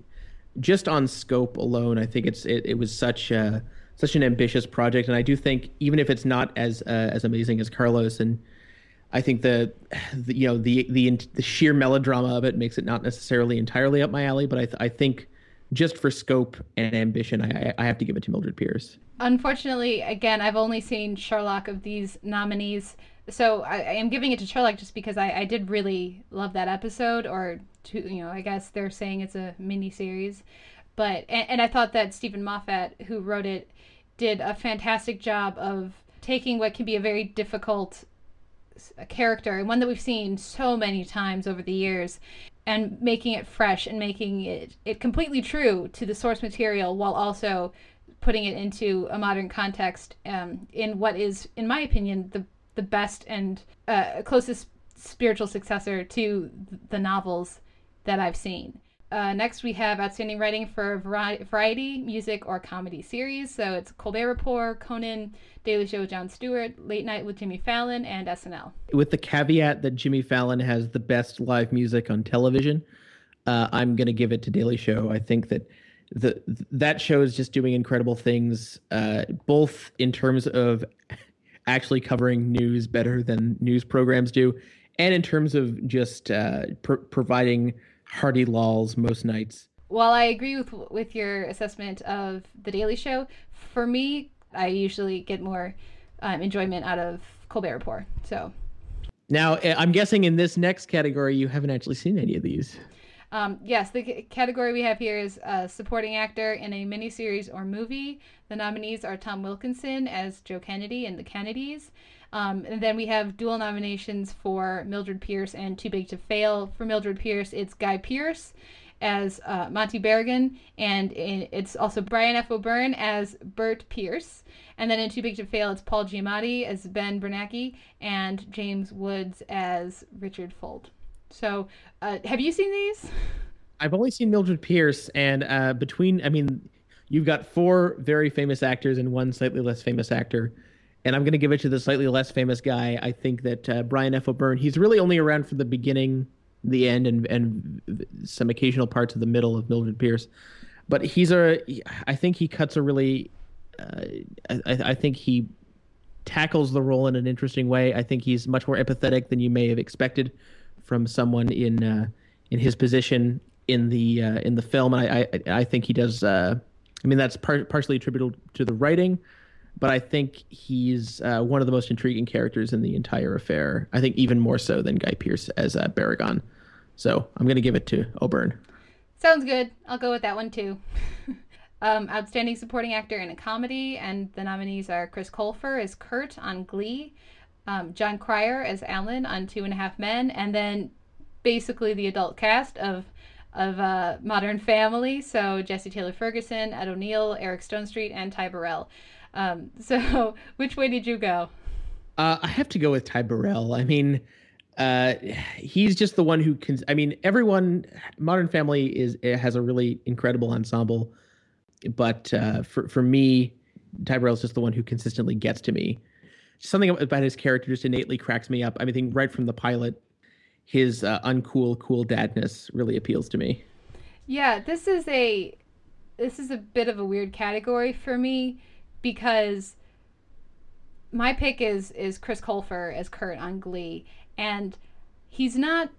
just on scope alone. I think it's it, it was such a, such an ambitious project, and I do think even if it's not as uh, as amazing as Carlos and. I think the, the, you know, the, the the sheer melodrama of it makes it not necessarily entirely up my alley, but I th- I think just for scope and ambition, I I have to give it to Mildred Pierce. Unfortunately, again, I've only seen Sherlock of these nominees, so I, I am giving it to Sherlock just because I, I did really love that episode, or to, you know, I guess they're saying it's a mini series, but and, and I thought that Stephen Moffat, who wrote it, did a fantastic job of taking what can be a very difficult character, and one that we've seen so many times over the years, and making it fresh and making it, it completely true to the source material, while also putting it into a modern context, um, in what is, in my opinion, the the best and uh, closest spiritual successor to the novels that I've seen. Uh, next, we have outstanding writing for variety, music, or comedy series. So it's Colbert Report, Conan, Daily Show with Jon Stewart, Late Night with Jimmy Fallon, and S N L. With the caveat that Jimmy Fallon has the best live music on television, uh, I'm going to give it to Daily Show. I think that the that show is just doing incredible things, uh, both in terms of actually covering news better than news programs do, and in terms of just uh, pr- providing... hearty lols most nights. While I agree with with your assessment of The Daily Show, for me, I usually get more um, enjoyment out of Colbert Report. So, now, I'm guessing in this next category, you haven't actually seen any of these. Um, yes, the c- category we have here is uh, supporting actor in a miniseries or movie. The nominees are Tom Wilkinson as Joe Kennedy in The Kennedys. Um, and then we have dual nominations for Mildred Pierce and Too Big to Fail. For Mildred Pierce, it's Guy Pearce as uh, Monty Berrigan, and it's also Brian F. O'Byrne as Bert Pierce. And then in Too Big to Fail, it's Paul Giamatti as Ben Bernanke and James Woods as Richard Fold. So uh, have you seen these? I've only seen Mildred Pierce, and uh, between, I mean, you've got four very famous actors and one slightly less famous actor. And I'm going to give it to the slightly less famous guy. I think that uh, Brian F. O'Byrne, he's really only around for the beginning, the end, and and some occasional parts of the middle of Mildred Pierce. But he's a, I think he cuts a really, uh, I, I think he tackles the role in an interesting way. I think he's much more empathetic than you may have expected from someone in uh, in his position in the uh, in the film. And I, I, I think he does, uh, I mean, that's par- partially attributable to the writing, but I think he's uh, one of the most intriguing characters in the entire affair. I think even more so than Guy Pearce as uh, Barragan. So I'm going to give it to O'Byrne. Sounds good. I'll go with that one too. um, outstanding supporting actor in a comedy, and the nominees are Chris Colfer as Kurt on Glee, um, John Cryer as Alan on Two and a Half Men, and then basically the adult cast of of uh, Modern Family. So Jesse Taylor Ferguson, Ed O'Neill, Eric Stonestreet, and Ty Burrell. Um, so which way did you go? Uh, I have to go with Ty Burrell. I mean, uh, he's just the one who can, I mean, everyone, Modern Family is, it has a really incredible ensemble, but, uh, for, for me, Ty Burrell is just the one who consistently gets to me. Something about his character just innately cracks me up. I mean, I think right from the pilot, his, uh, uncool, cool dadness really appeals to me. Yeah, this is a, this is a bit of a weird category for me, because my pick is is Chris Colfer as Kurt on Glee, and he's not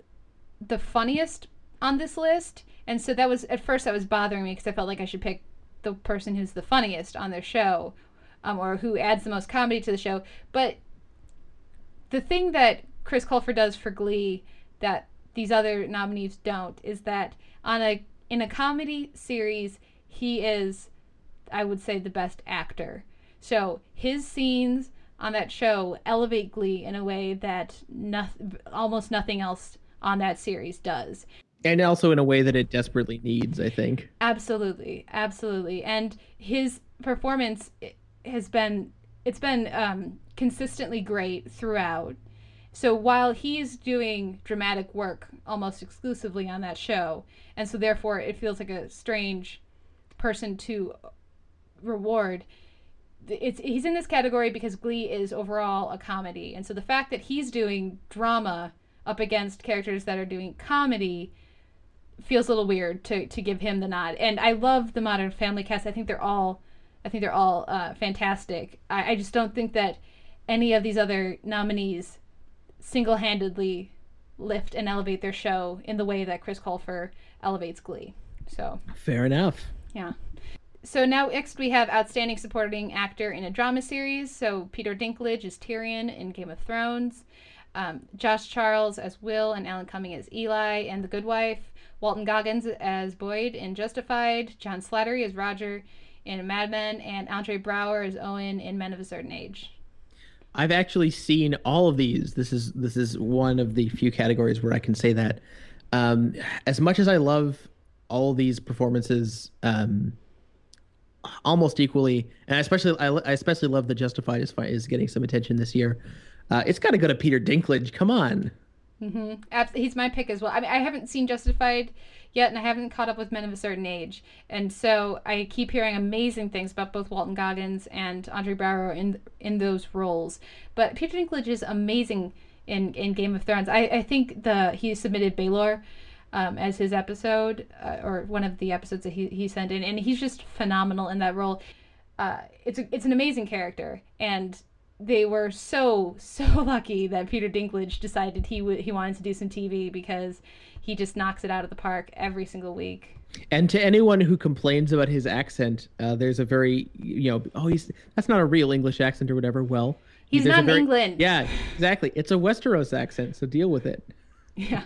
the funniest on this list, and so that was at first that was bothering me because I felt like I should pick the person who's the funniest on their show, um, or who adds the most comedy to the show. But the thing that Chris Colfer does for Glee that these other nominees don't is that on a in a comedy series he is, I would say, the best actor. So his scenes on that show elevate Glee in a way that no, almost nothing else on that series does. And also in a way that it desperately needs, I think. Absolutely. Absolutely. And his performance has been, it's been um, consistently great throughout. So while he's doing dramatic work almost exclusively on that show, and so therefore it feels like a strange person to reward, it's he's in this category because Glee is overall a comedy, and so the fact that he's doing drama up against characters that are doing comedy feels a little weird to to give him the nod. And I love the Modern Family cast. I think they're all I think they're all uh fantastic. I, I just don't think that any of these other nominees single-handedly lift and elevate their show in the way that Chris Colfer elevates Glee. So fair enough. Yeah. So now next we have Outstanding Supporting Actor in a Drama Series. So Peter Dinklage is Tyrion in Game of Thrones. Um, Josh Charles as Will and Alan Cumming as Eli in The Good Wife. Walton Goggins as Boyd in Justified. John Slattery as Roger in Mad Men. And Andre Brower as Owen in Men of a Certain Age. I've actually seen all of these. This is this is one of the few categories where I can say that. Um, as much as I love all these performances um, almost equally, and I especially I, I especially love that Justified is, is getting some attention this year. Uh, it's got to go to Peter Dinklage. Come on. Mm-hmm. He's my pick as well. I mean, I haven't seen Justified yet, and I haven't caught up with Men of a Certain Age, and so I keep hearing amazing things about both Walton Goggins and Andre Brower in in those roles. But Peter Dinklage is amazing in, in Game of Thrones. I, I think the he submitted Baelor um, as his episode uh, or one of the episodes that he he sent in, and he's just phenomenal in that role. Uh, it's a, it's an amazing character, and they were so, so lucky that Peter Dinklage decided he w- he wanted to do some T V, because he just knocks it out of the park every single week. And to anyone who complains about his accent, uh, there's a very, you know, oh, he's that's not a real English accent or whatever. Well, he's not in very, England. Yeah, exactly. It's a Westeros accent, so deal with it. Yeah.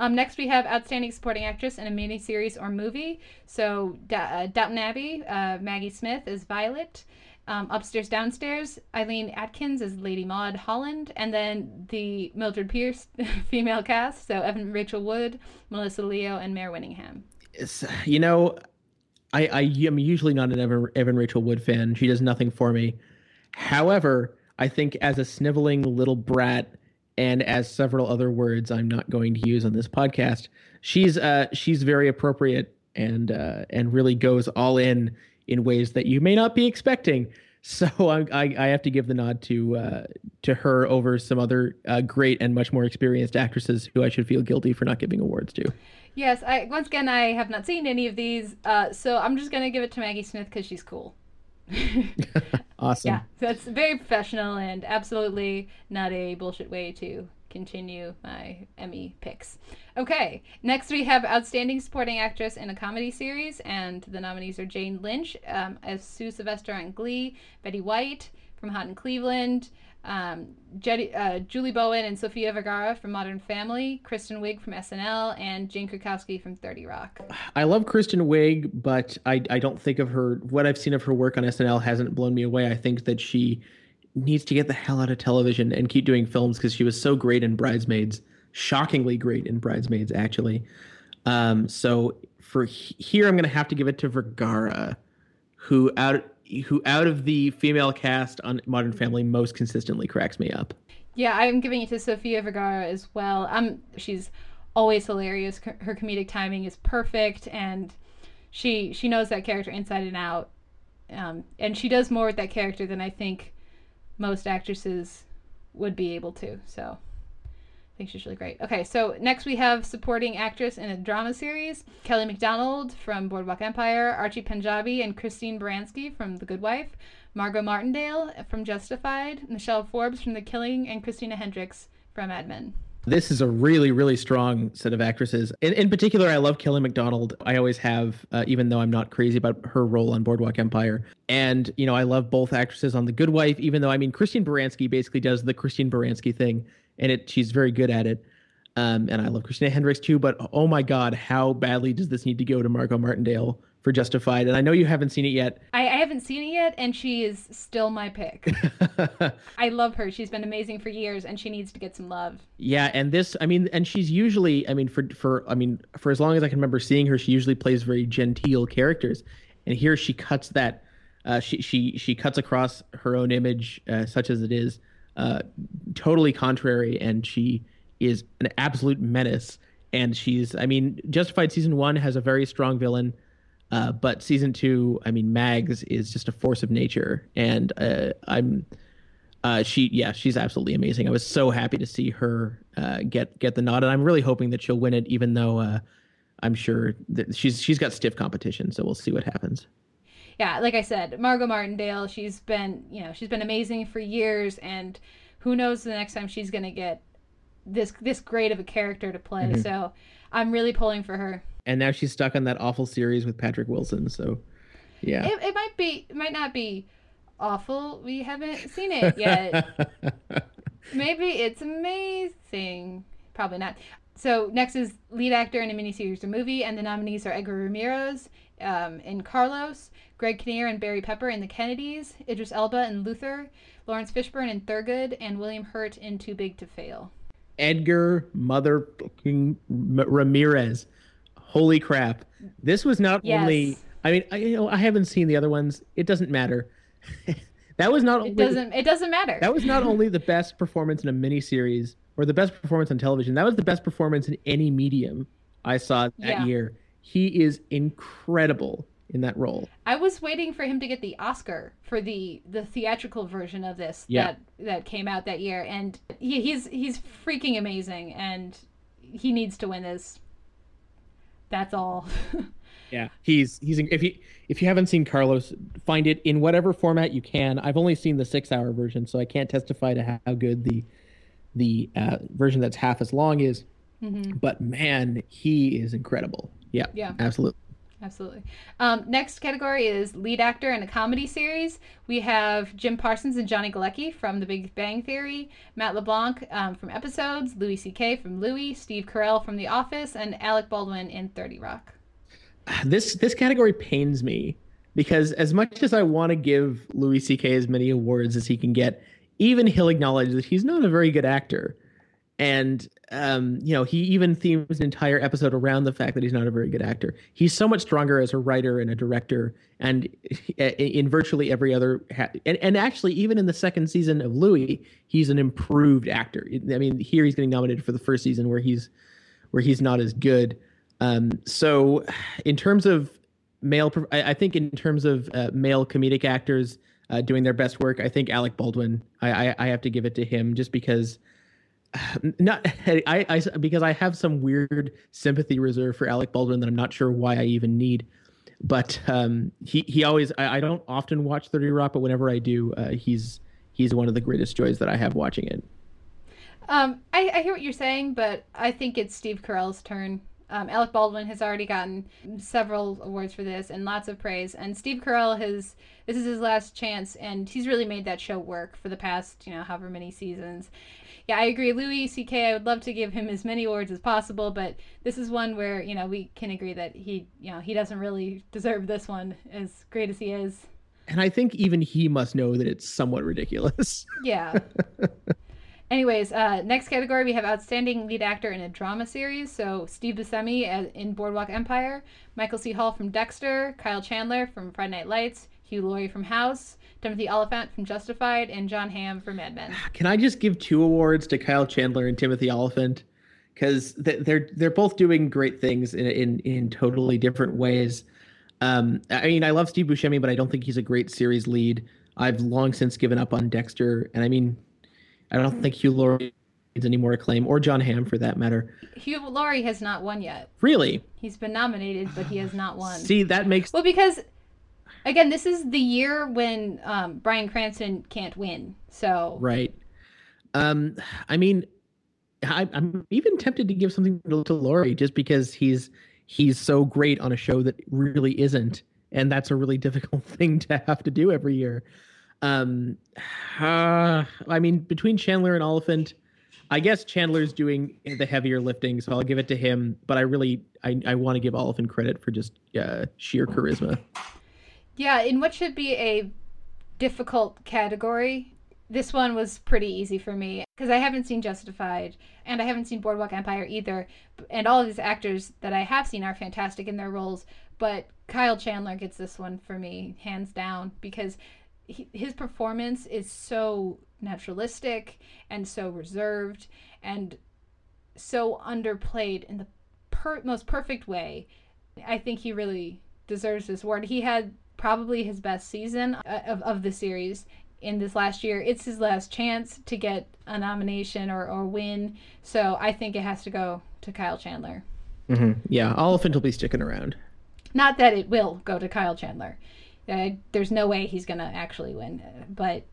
Um, next, we have Outstanding Supporting Actress in a Miniseries or Movie. So, uh, Downton Abbey, uh, Maggie Smith is Violet. Um, Upstairs, Downstairs, Eileen Atkins as Lady Maud Holland. And then the Mildred Pierce female cast. So, Evan Rachel Wood, Melissa Leo, and Mare Winningham. It's, you know, I, I am usually not an Evan, Evan Rachel Wood fan. She does nothing for me. However, I think as a sniveling little brat, and as several other words I'm not going to use on this podcast, she's uh, she's very appropriate and uh, and really goes all in in ways that you may not be expecting. So I I, I have to give the nod to uh, to her over some other uh, great and much more experienced actresses who I should feel guilty for not giving awards to. Yes, I, once again I have not seen any of these, uh, so I'm just gonna give it to Maggie Smith because she's cool. Awesome. Yeah, so that's very professional and absolutely not a bullshit way to continue my Emmy picks. Okay, next we have Outstanding Supporting Actress in a Comedy Series, and the nominees are Jane Lynch um, as Sue Sylvester on Glee, Betty White from Hot in Cleveland, um, Jedi, uh, Julie Bowen and Sofia Vergara from Modern Family, Kristen Wiig from S N L, and Jane Krakowski from thirty Rock. I love Kristen Wiig, but I, I don't think of her, what I've seen of her work on S N L hasn't blown me away. I think that she needs to get the hell out of television and keep doing films, because she was so great in Bridesmaids, shockingly great in Bridesmaids, actually. Um, so for he- here, I'm going to have to give it to Vergara, who out who out of the female cast on Modern Family most consistently cracks me up. Yeah, I'm giving it to Sofia Vergara as well. Um, she's always hilarious. Her comedic timing is perfect, and she she knows that character inside and out. Um, and she does more with that character than I think most actresses would be able to. So I think she's really great. Okay, so next we have Supporting Actress in a Drama Series. Kelly MacDonald from Boardwalk Empire, Archie Panjabi and Christine Baranski from The Good Wife, Margot Martindale from Justified, Michelle Forbes from The Killing, and Christina Hendricks from Mad Men. This is a really, really strong set of actresses. In, in particular, I love Kelly MacDonald. I always have, uh, even though I'm not crazy about her role on Boardwalk Empire. And, you know, I love both actresses on The Good Wife, even though, I mean, Christine Baranski basically does the Christine Baranski thing, and it she's very good at it. Um, and I love Christina Hendricks, too. But, oh, my God, how badly does this need to go to Margot Martindale for Justified? And I know you haven't seen it yet. I, I haven't seen it yet, and she is still my pick. I love her. She's been amazing for years, and she needs to get some love. Yeah, and this, I mean, and she's usually, I mean, for, for I mean, for as long as I can remember seeing her, she usually plays very genteel characters. And here she cuts that, uh, she, she, she cuts across her own image, uh, such as it is, uh, totally contrary, and she is an absolute menace. And she's, I mean, Justified season one has a very strong villain. Uh, but season two, I mean, Mags is just a force of nature, and uh, I'm, uh, she, yeah, she's absolutely amazing. I was so happy to see her uh, get get the nod, and I'm really hoping that she'll win it. Even though uh, I'm sure that she's she's got stiff competition, so we'll see what happens. Yeah, like I said, Margot Martindale, she's been, you know, she's been amazing for years, and who knows the next time she's gonna get this this great of a character to play. Mm-hmm. So I'm really pulling for her. and now she's stuck on that awful series with Patrick Wilson. So, yeah, it, it might be, it might not be awful. We haven't seen it yet. Maybe it's amazing. Probably not. So next is lead actor in a miniseries or movie, and the nominees are Edgar Ramirez um, in Carlos, Greg Kinnear and Barry Pepper in The Kennedys, Idris Elba in Luther, Lawrence Fishburne in Thurgood, and William Hurt in Too Big to Fail. Edgar motherfucking Ramirez. Holy crap. This was not yes. only... I mean, I, you know, I haven't seen the other ones. It doesn't matter. That was not... It only, doesn't It doesn't matter. That was not only the best performance in a miniseries or the best performance on television. That was the best performance in any medium I saw that yeah. year. He is incredible in that role. I was waiting for him to get the Oscar for the, the theatrical version of this yeah. that, that came out that year. And he, he's he's freaking amazing. And he needs to win this. That's all. Yeah, he's he's if you if you haven't seen Carlos, find it in whatever format you can. I've only seen the six-hour version, so I can't testify to how good the the uh, version that's half as long is. Mm-hmm. But man, he is incredible. Yeah, yeah, absolutely, absolutely. Um, next category is lead actor in a comedy series. We have Jim Parsons and Johnny Galecki from The Big Bang Theory, Matt LeBlanc um, from Episodes, Louis C K from Louie, Steve Carell from The Office, and Alec Baldwin in thirty rock. This this category pains me because as much as I want to give Louis C K as many awards as he can get, even he'll acknowledge that he's not a very good actor. And, um, you know, he even themes an entire episode around the fact that he's not a very good actor. He's so much stronger as a writer and a director, and in virtually every other... Ha- and, and actually, even in the second season of Louis, he's an improved actor. I mean, here he's getting nominated for the first season where he's where he's not as good. Um, so in terms of male, I, I think in terms of uh, male comedic actors uh, doing their best work, I think Alec Baldwin, I, I, I have to give it to him just because not I, I because I have some weird sympathy reserve for Alec Baldwin that I'm not sure why I even need. But um, he, he always I, I don't often watch thirty rock, but whenever I do, uh, he's he's one of the greatest joys that I have watching it. Um, I, I hear what you're saying, but I think it's Steve Carell's turn. Um, Alec Baldwin has already gotten several awards for this and lots of praise. And Steve Carell has, this is his last chance, and he's really made that show work for the past, you know, however many seasons. Yeah, I agree. Louis C K, I would love to give him as many awards as possible, but this is one where, you know, we can agree that he, you know, he doesn't really deserve this one as great as he is. And I think even he must know that it's somewhat ridiculous. Yeah. Anyways, uh, next category, we have Outstanding Lead Actor in a Drama Series. So Steve Buscemi in Boardwalk Empire, Michael C. Hall from Dexter, Kyle Chandler from Friday Night Lights, Hugh Laurie from House, Timothy Olyphant from Justified, and John Hamm from Mad Men. Can I just give two awards to Kyle Chandler and Timothy Olyphant? Because they're they're both doing great things in in, in totally different ways. Um, I mean, I love Steve Buscemi, but I don't think he's a great series lead. I've long since given up on Dexter, and I mean... I don't think Hugh Laurie needs any more acclaim, or John Hamm for that matter. Hugh Laurie has not won yet. Really? He's been nominated, but he has not won. See, that makes... Well, because, again, this is the year when um, Bryan Cranston can't win, so... Right. Um, I mean, I, I'm even tempted to give something to Laurie just because he's he's so great on a show that really isn't, and that's a really difficult thing to have to do every year. Um, uh, I mean, between Chandler and Olyphant, I guess Chandler's doing the heavier lifting, so I'll give it to him. But I really, I, I want to give Olyphant credit for just uh, sheer charisma. Yeah, in what should be a difficult category, this one was pretty easy for me because I haven't seen Justified and I haven't seen Boardwalk Empire either. And all of these actors that I have seen are fantastic in their roles, but Kyle Chandler gets this one for me, hands down, because his performance is so naturalistic and so reserved and so underplayed in the per- most perfect way. I think he really deserves this award. He had probably his best season of, of the series in this last year. It's his last chance to get a nomination or, or win. So I think it has to go to Kyle Chandler. Mm-hmm. Yeah, Olyphant will be sticking around. Not that it will go to Kyle Chandler. Uh, there's no way he's going to actually win, but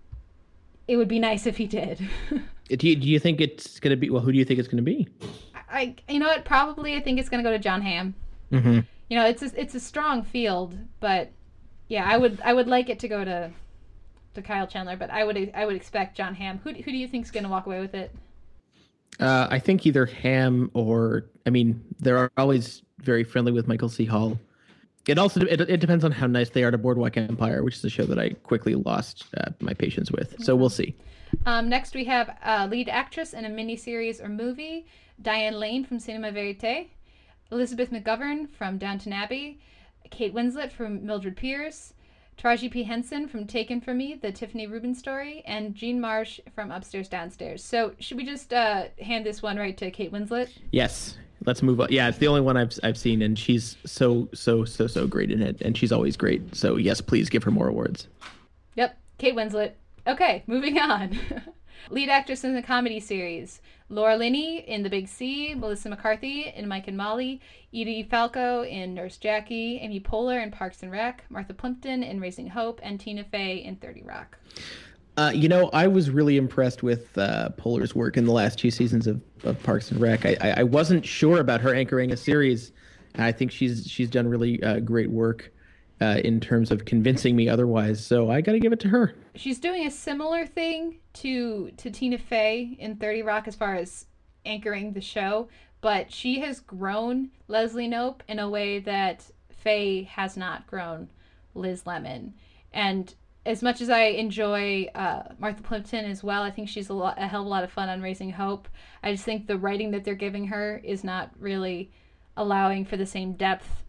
it would be nice if he did. do, you, do you think it's going to be... Well, who do you think it's going to be? I, You know what? Probably I think it's going to go to John Hamm. Mm-hmm. You know, it's a, it's a strong field, but yeah, I would I would like it to go to to Kyle Chandler, but I would I would expect John Hamm. Who who do you think's going to walk away with it? Uh, I think either Hamm or I mean, they're always very friendly with Michael C. Hall. It also it, it depends on how nice they are to Boardwalk Empire, which is a show that I quickly lost uh, my patience with. Mm-hmm. So we'll see. Um, next we have uh, lead actress in a miniseries or movie, Diane Lane from Cinema Verite, Elizabeth McGovern from Downton Abbey, Kate Winslet from Mildred Pierce, Taraji P. Henson from Taken From Me, the Tiffany Rubin story, and Jean Marsh from Upstairs Downstairs. So should we just uh, hand this one right to Kate Winslet? Yes, let's move on. Yeah, it's the only one I've I've seen, and she's so, so, so, so great in it, and she's always great. So yes, please give her more awards. Yep, Kate Winslet. Okay, moving on. Lead actress in the comedy series, Laura Linney in The Big C, Melissa McCarthy in Mike and Molly, Edie Falco in Nurse Jackie, Amy Poehler in Parks and Rec, Martha Plimpton in Raising Hope, and Tina Fey in thirty rock. Uh, you know, I was really impressed with uh, Poehler's work in the last two seasons of, of Parks and Rec. I, I, I wasn't sure about her anchoring a series, and I think she's she's done really uh, great work Uh, in terms of convincing me otherwise, so I gotta give it to her. She's doing a similar thing to to Tina Fey in thirty rock as far as anchoring the show, but she has grown Leslie Knope in a way that Fey has not grown Liz Lemon. And as much as I enjoy uh, Martha Plimpton as well, I think she's a, lot, a hell of a lot of fun on Raising Hope. I just think the writing that they're giving her is not really allowing for the same depth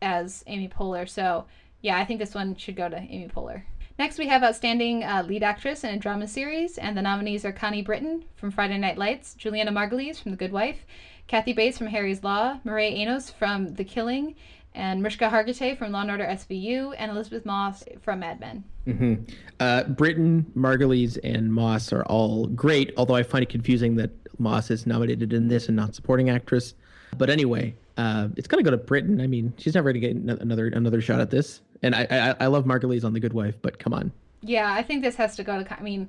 as Amy Poehler. So yeah, I think this one should go to Amy Poehler. Next we have Outstanding uh, Lead Actress in a Drama Series, and the nominees are Connie Britton from Friday Night Lights, Juliana Margulies from The Good Wife, Kathy Bates from Harry's Law, Mireille Enos from The Killing, and Mariska Hargitay from Law and Order S V U, and Elizabeth Moss from Mad Men. Mm-hmm. Uh, Britton, Margulies, and Moss are all great, although I find it confusing that Moss is nominated in this and not supporting actress. But anyway, Uh, it's gonna go to Britton. I mean, she's never gonna get another another shot at this. And I I, I love Margulies on The Good Wife, but come on. Yeah, I think this has to go to. I mean,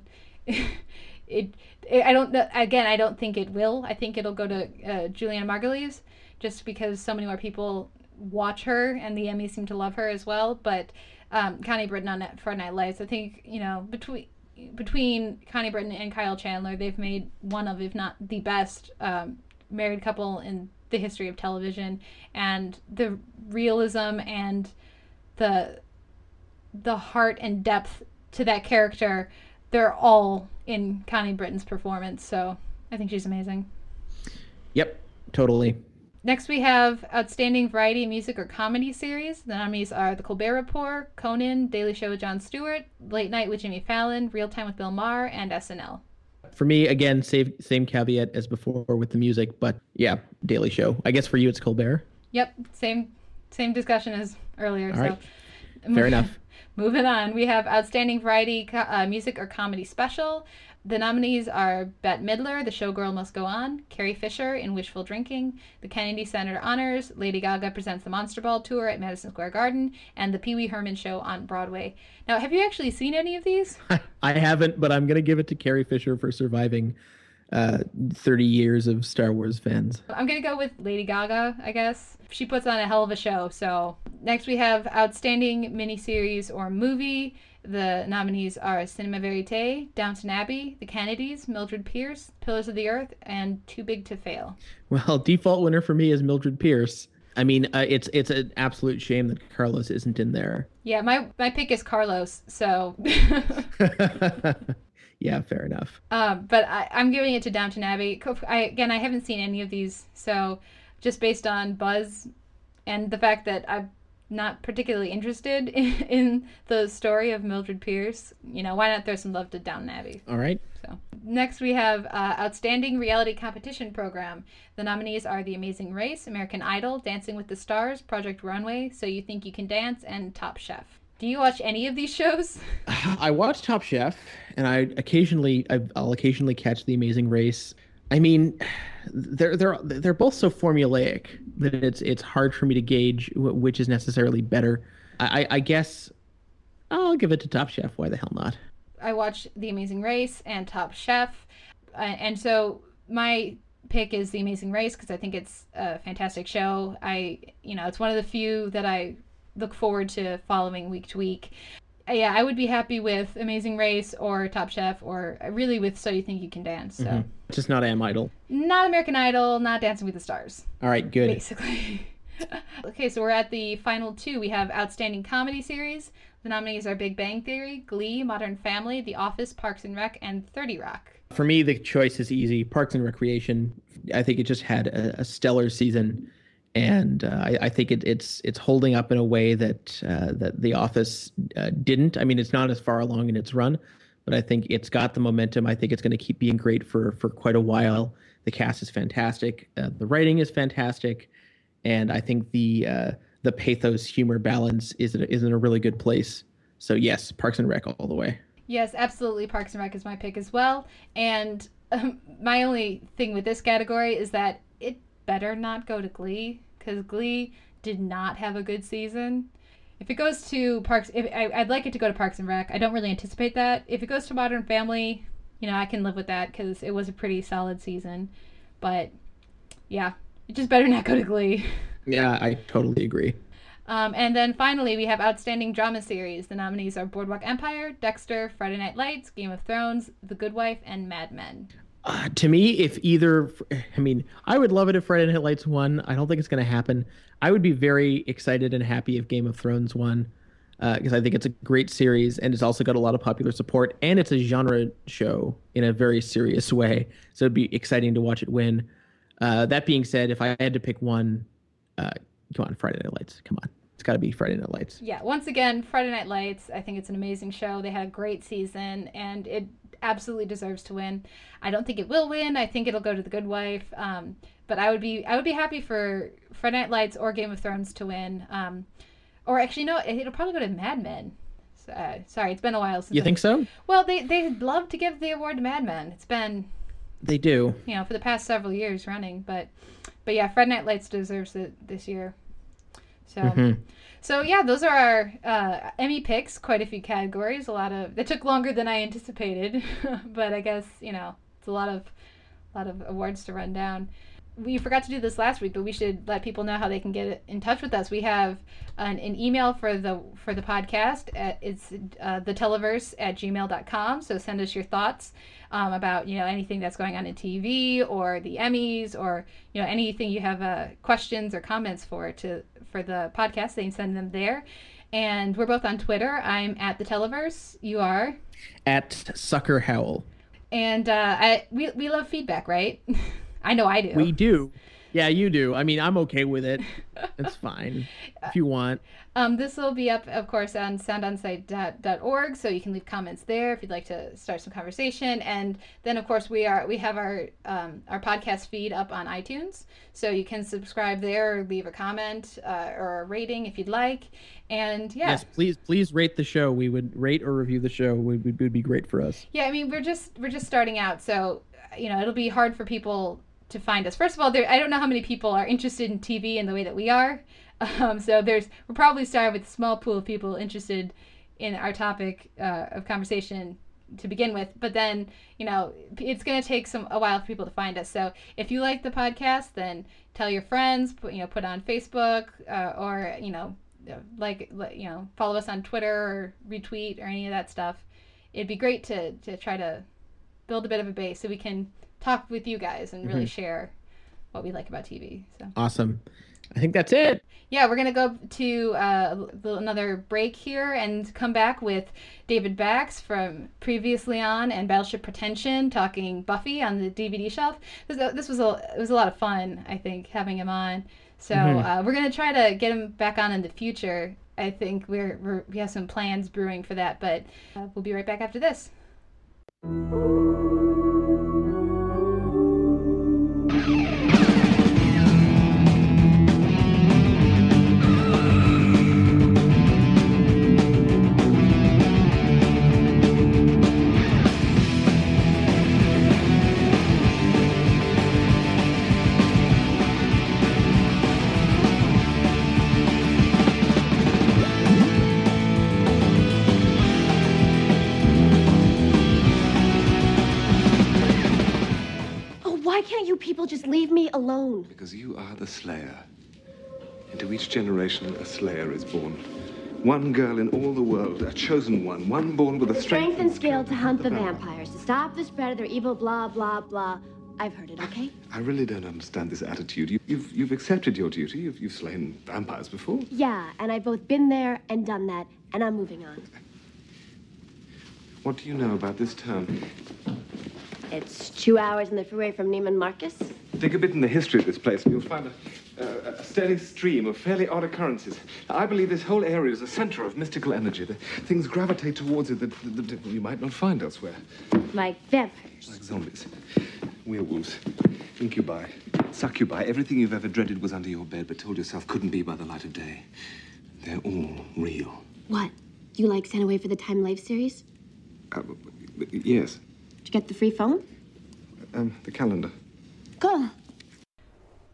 it, it. I don't. Again, I don't think it will. I think it'll go to uh, Juliana Margulies, just because so many more people watch her, and the Emmys seem to love her as well. But um, Connie Britton on Friday Night Lights, I think, you know, between between Connie Britton and Kyle Chandler, they've made one of, if not the best, um, married couple in the history of television, and the realism and the the heart and depth to that character, they're all in Connie Britton's performance. So I think she's amazing. Yep, totally. Next we have Outstanding Variety Music or Comedy Series. The nominees are The Colbert Report, Conan, Daily Show with Jon Stewart, Late Night with Jimmy Fallon, Real Time with Bill Maher, and S N L. For me, again, same, same caveat as before with the music, but yeah, Daily Show. I guess for you, it's Colbert. Yep, same same discussion as earlier. All so. Right, fair enough. Moving on, we have Outstanding Variety uh, Music or Comedy Special. The nominees are Bette Midler, The Showgirl Must Go On, Carrie Fisher in Wishful Drinking, The Kennedy Center Honors, Lady Gaga Presents the Monster Ball Tour at Madison Square Garden, and The Pee Wee Herman Show on Broadway. Now, have you actually seen any of these? I haven't, but I'm going to give it to Carrie Fisher for surviving uh, thirty years of Star Wars fans. I'm going to go with Lady Gaga, I guess. She puts on a hell of a show, so. Next we have Outstanding Miniseries or Movie. The nominees are Cinema Verite, Downton Abbey, The Kennedys, Mildred Pierce, Pillars of the Earth, and Too Big to Fail. Well, default winner for me is Mildred Pierce. I mean, uh, it's it's an absolute shame that Carlos isn't in there. Yeah, my, my pick is Carlos, so. Yeah, fair enough. Um, but I, I'm giving it to Downton Abbey. I, again, I haven't seen any of these, so just based on buzz and the fact that I've not particularly interested in, in the story of Mildred Pierce, you know, why not throw some love to Downton Abbey? All right. So next we have uh, Outstanding Reality Competition Program. The nominees are The Amazing Race, American Idol, Dancing with the Stars, Project Runway, So You Think You Can Dance, and Top Chef. Do you watch any of these shows? I watch Top Chef, and I occasionally, I'll occasionally catch The Amazing Race. I mean, they're they're they're both so formulaic that it's it's hard for me to gauge which is necessarily better. I, I guess I'll give it to Top Chef. Why the hell not? I watched The Amazing Race and Top Chef, uh, and so my pick is The Amazing Race, because I think it's a fantastic show. I, you know, it's one of the few that I look forward to following week to week. Yeah, I would be happy with Amazing Race or Top Chef, or really with So You Think You Can Dance. So mm-hmm. Just not Am Idol. Not American Idol, not Dancing with the Stars. All right, good. Basically. Okay, so we're at the final two. We have Outstanding Comedy Series. The nominees are Big Bang Theory, Glee, Modern Family, The Office, Parks and Rec, and thirty rock. For me, the choice is easy. Parks and Recreation, I think it just had a, a stellar season. And uh, I, I think it, it's it's holding up in a way that uh, that The Office uh, didn't. I mean, it's not as far along in its run, but I think it's got the momentum. I think it's going to keep being great for for quite a while. The cast is fantastic. Uh, the writing is fantastic, and I think the uh, the pathos humor balance is is in a really good place. So yes, Parks and Rec all the way. Yes, absolutely. Parks and Rec is my pick as well. And um, my only thing with this category is that it better not go to Glee, because Glee did not have a good season. If it goes to Parks, if, I, I'd like it to go to Parks and Rec. I don't really anticipate that. If it goes to Modern Family, you know, I can live with that because it was a pretty solid season. But yeah, it just better not go to Glee. Yeah, I totally agree. Um, and then finally, we have Outstanding Drama Series. The nominees are Boardwalk Empire, Dexter, Friday Night Lights, Game of Thrones, The Good Wife, and Mad Men. Uh, to me, if either, I mean, I would love it if Friday Night Lights won. I don't think it's going to happen. I would be very excited and happy if Game of Thrones won, because uh, I think it's a great series, and it's also got a lot of popular support, and it's a genre show in a very serious way. So it'd be exciting to watch it win. Uh, that being said, if I had to pick one, uh, come on, Friday Night Lights, come on. It's got to be Friday Night Lights. Yeah, once again, Friday Night Lights. I think it's an amazing show. They had a great season, and it absolutely deserves to win. I don't think it will win. I think it'll go to The Good Wife. Um, but I would be I would be happy for Friday Night Lights or Game of Thrones to win. Um, or actually, no, it'll probably go to Mad Men. So, uh, sorry, it's been a while since. You I... think so? Well, they they love to give the award to Mad Men. It's been. They do. You know, for the past several years running, but but yeah, Friday Night Lights deserves it this year. So, mm-hmm. so yeah, those are our uh, Emmy picks. Quite a few categories. A lot of. It took longer than I anticipated, but I guess you know it's a lot of, a lot of awards to run down. We forgot to do this last week, but we should let people know how they can get in touch with us. We have an, an email for the for the podcast. At, it's uh, theteleverse at gmail dot com. So send us your thoughts um, about you know anything that's going on in T V or the Emmys or you know anything you have uh, questions or comments for to for the podcast. They can send them there. And we're both on Twitter. I'm at theteleverse. You are at Sucker Howl. And uh, I we we love feedback, right? I know I do. We do. Yeah, you do. I mean, I'm okay with it. It's fine if you want. Um, this will be up, of course, on sound on sight dot org, so you can leave comments there if you'd like to start some conversation. And then, of course, we are we have our um, our podcast feed up on iTunes, so you can subscribe there, or leave a comment uh, or a rating if you'd like. And yeah, yes, please, please rate the show. We would rate or review the show. We would would be great for us. Yeah, I mean, we're just we're just starting out, so you know, it'll be hard for people to find us. First of all, there, I don't know how many people are interested in T V in the way that we are. Um, so there's, we'll probably start with a small pool of people interested in our topic uh, of conversation to begin with. But then, you know, it's going to take some a while for people to find us. So if you like the podcast, then tell your friends, put, you know, put on Facebook uh, or, you know, like, you know, follow us on Twitter or retweet or any of that stuff. It'd be great to, to try to build a bit of a base so we can talk with you guys and really mm-hmm. share what we like about T V. So awesome. I think that's it. Yeah, we're going to go to uh, another break here and come back with David Bax from Previously On and Battleship Pretension talking Buffy on the D V D shelf. This, this was a, it was a lot of fun, I think, having him on. So mm-hmm. uh, we're going to try to get him back on in the future. I think we're, we're, we have some plans brewing for that, but uh, we'll be right back after this. Why can't you people just leave me alone? Because you are the Slayer. Into each generation, a Slayer is born. One girl in all the world, a chosen one, one born with a strength, strength and skill to hunt the vampires, to stop the spread of their evil, blah, blah, blah. I've heard it, okay? I really don't understand this attitude. You, you've, you've accepted your duty. You've, you've slain vampires before. Yeah, and I've both been there and done that, and I'm moving on. What do you know about this town? It's two hours in the freeway from Neiman Marcus. Dig a bit in the history of this place, and you'll find a, a, a steady stream of fairly odd occurrences. I believe this whole area is a center of mystical energy. The things gravitate towards it that, that, that you might not find elsewhere. Like vampires. Like zombies. Werewolves. Incubi. Succubi. Everything you've ever dreaded was under your bed, but told yourself couldn't be by the light of day. They're all real. What? You like Sent Away for the Time Life series? Uh, yes. Did you get the free phone? Um, the calendar. Cool.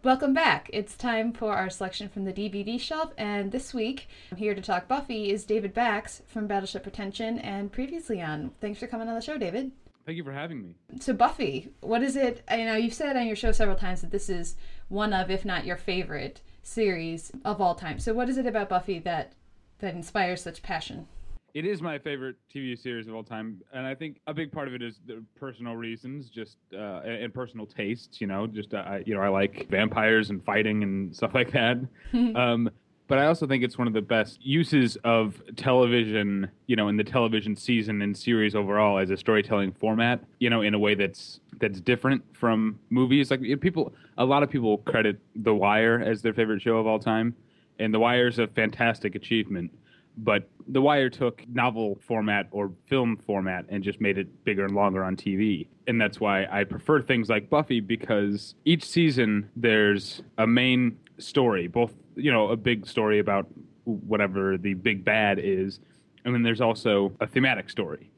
Welcome back. It's time for our selection from the D V D shelf, and this week, I'm here to talk Buffy, is David Bax from Battleship Retention and previously on. Thanks for coming on the show, David. Thank you for having me. So Buffy, what is it? I know you've said on your show several times that this is one of, if not your favorite, series of all time. So what is it about Buffy that that inspires such passion? It is my favorite T V series of all time, and I think a big part of it is the personal reasons, just uh, and personal tastes. You know, just uh, I, you know, I like vampires and fighting and stuff like that. um, but I also think it's one of the best uses of television, you know, in the television season and series overall as a storytelling format. You know, in a way that's that's different from movies. Like people, a lot of people credit The Wire as their favorite show of all time, and The Wire is a fantastic achievement. But The Wire took novel format or film format and just made it bigger and longer on T V. And that's why I prefer things like Buffy, because each season there's a main story, both, you know, a big story about whatever the big bad is. And then there's also a thematic story.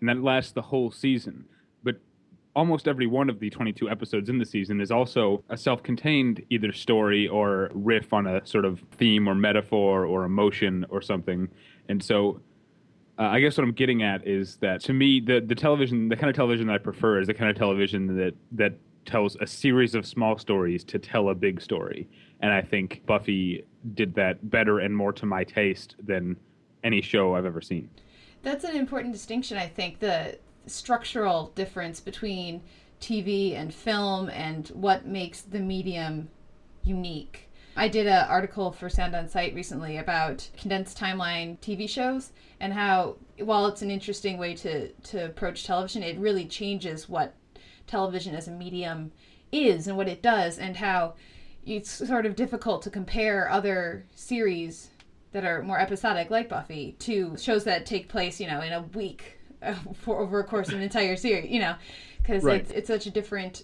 And that lasts the whole season. But almost every one of the twenty-two episodes in the season is also a self-contained either story or riff on a sort of theme or metaphor or emotion or something. And so uh, I guess what I'm getting at is that to me, the, the television, the kind of television that I prefer is the kind of television that, that tells a series of small stories to tell a big story. And I think Buffy did that better and more to my taste than any show I've ever seen. That's an important distinction, I think. The structural difference between T V and film and what makes the medium unique. I did an article for Sound On Sight recently about condensed timeline T V shows and how, while it's an interesting way to, to approach television, it really changes what television as a medium is and what it does, and how it's sort of difficult to compare other series that are more episodic like Buffy to shows that take place, you know, in a week for over a course of an entire series, you know, because right. it's, it's such a different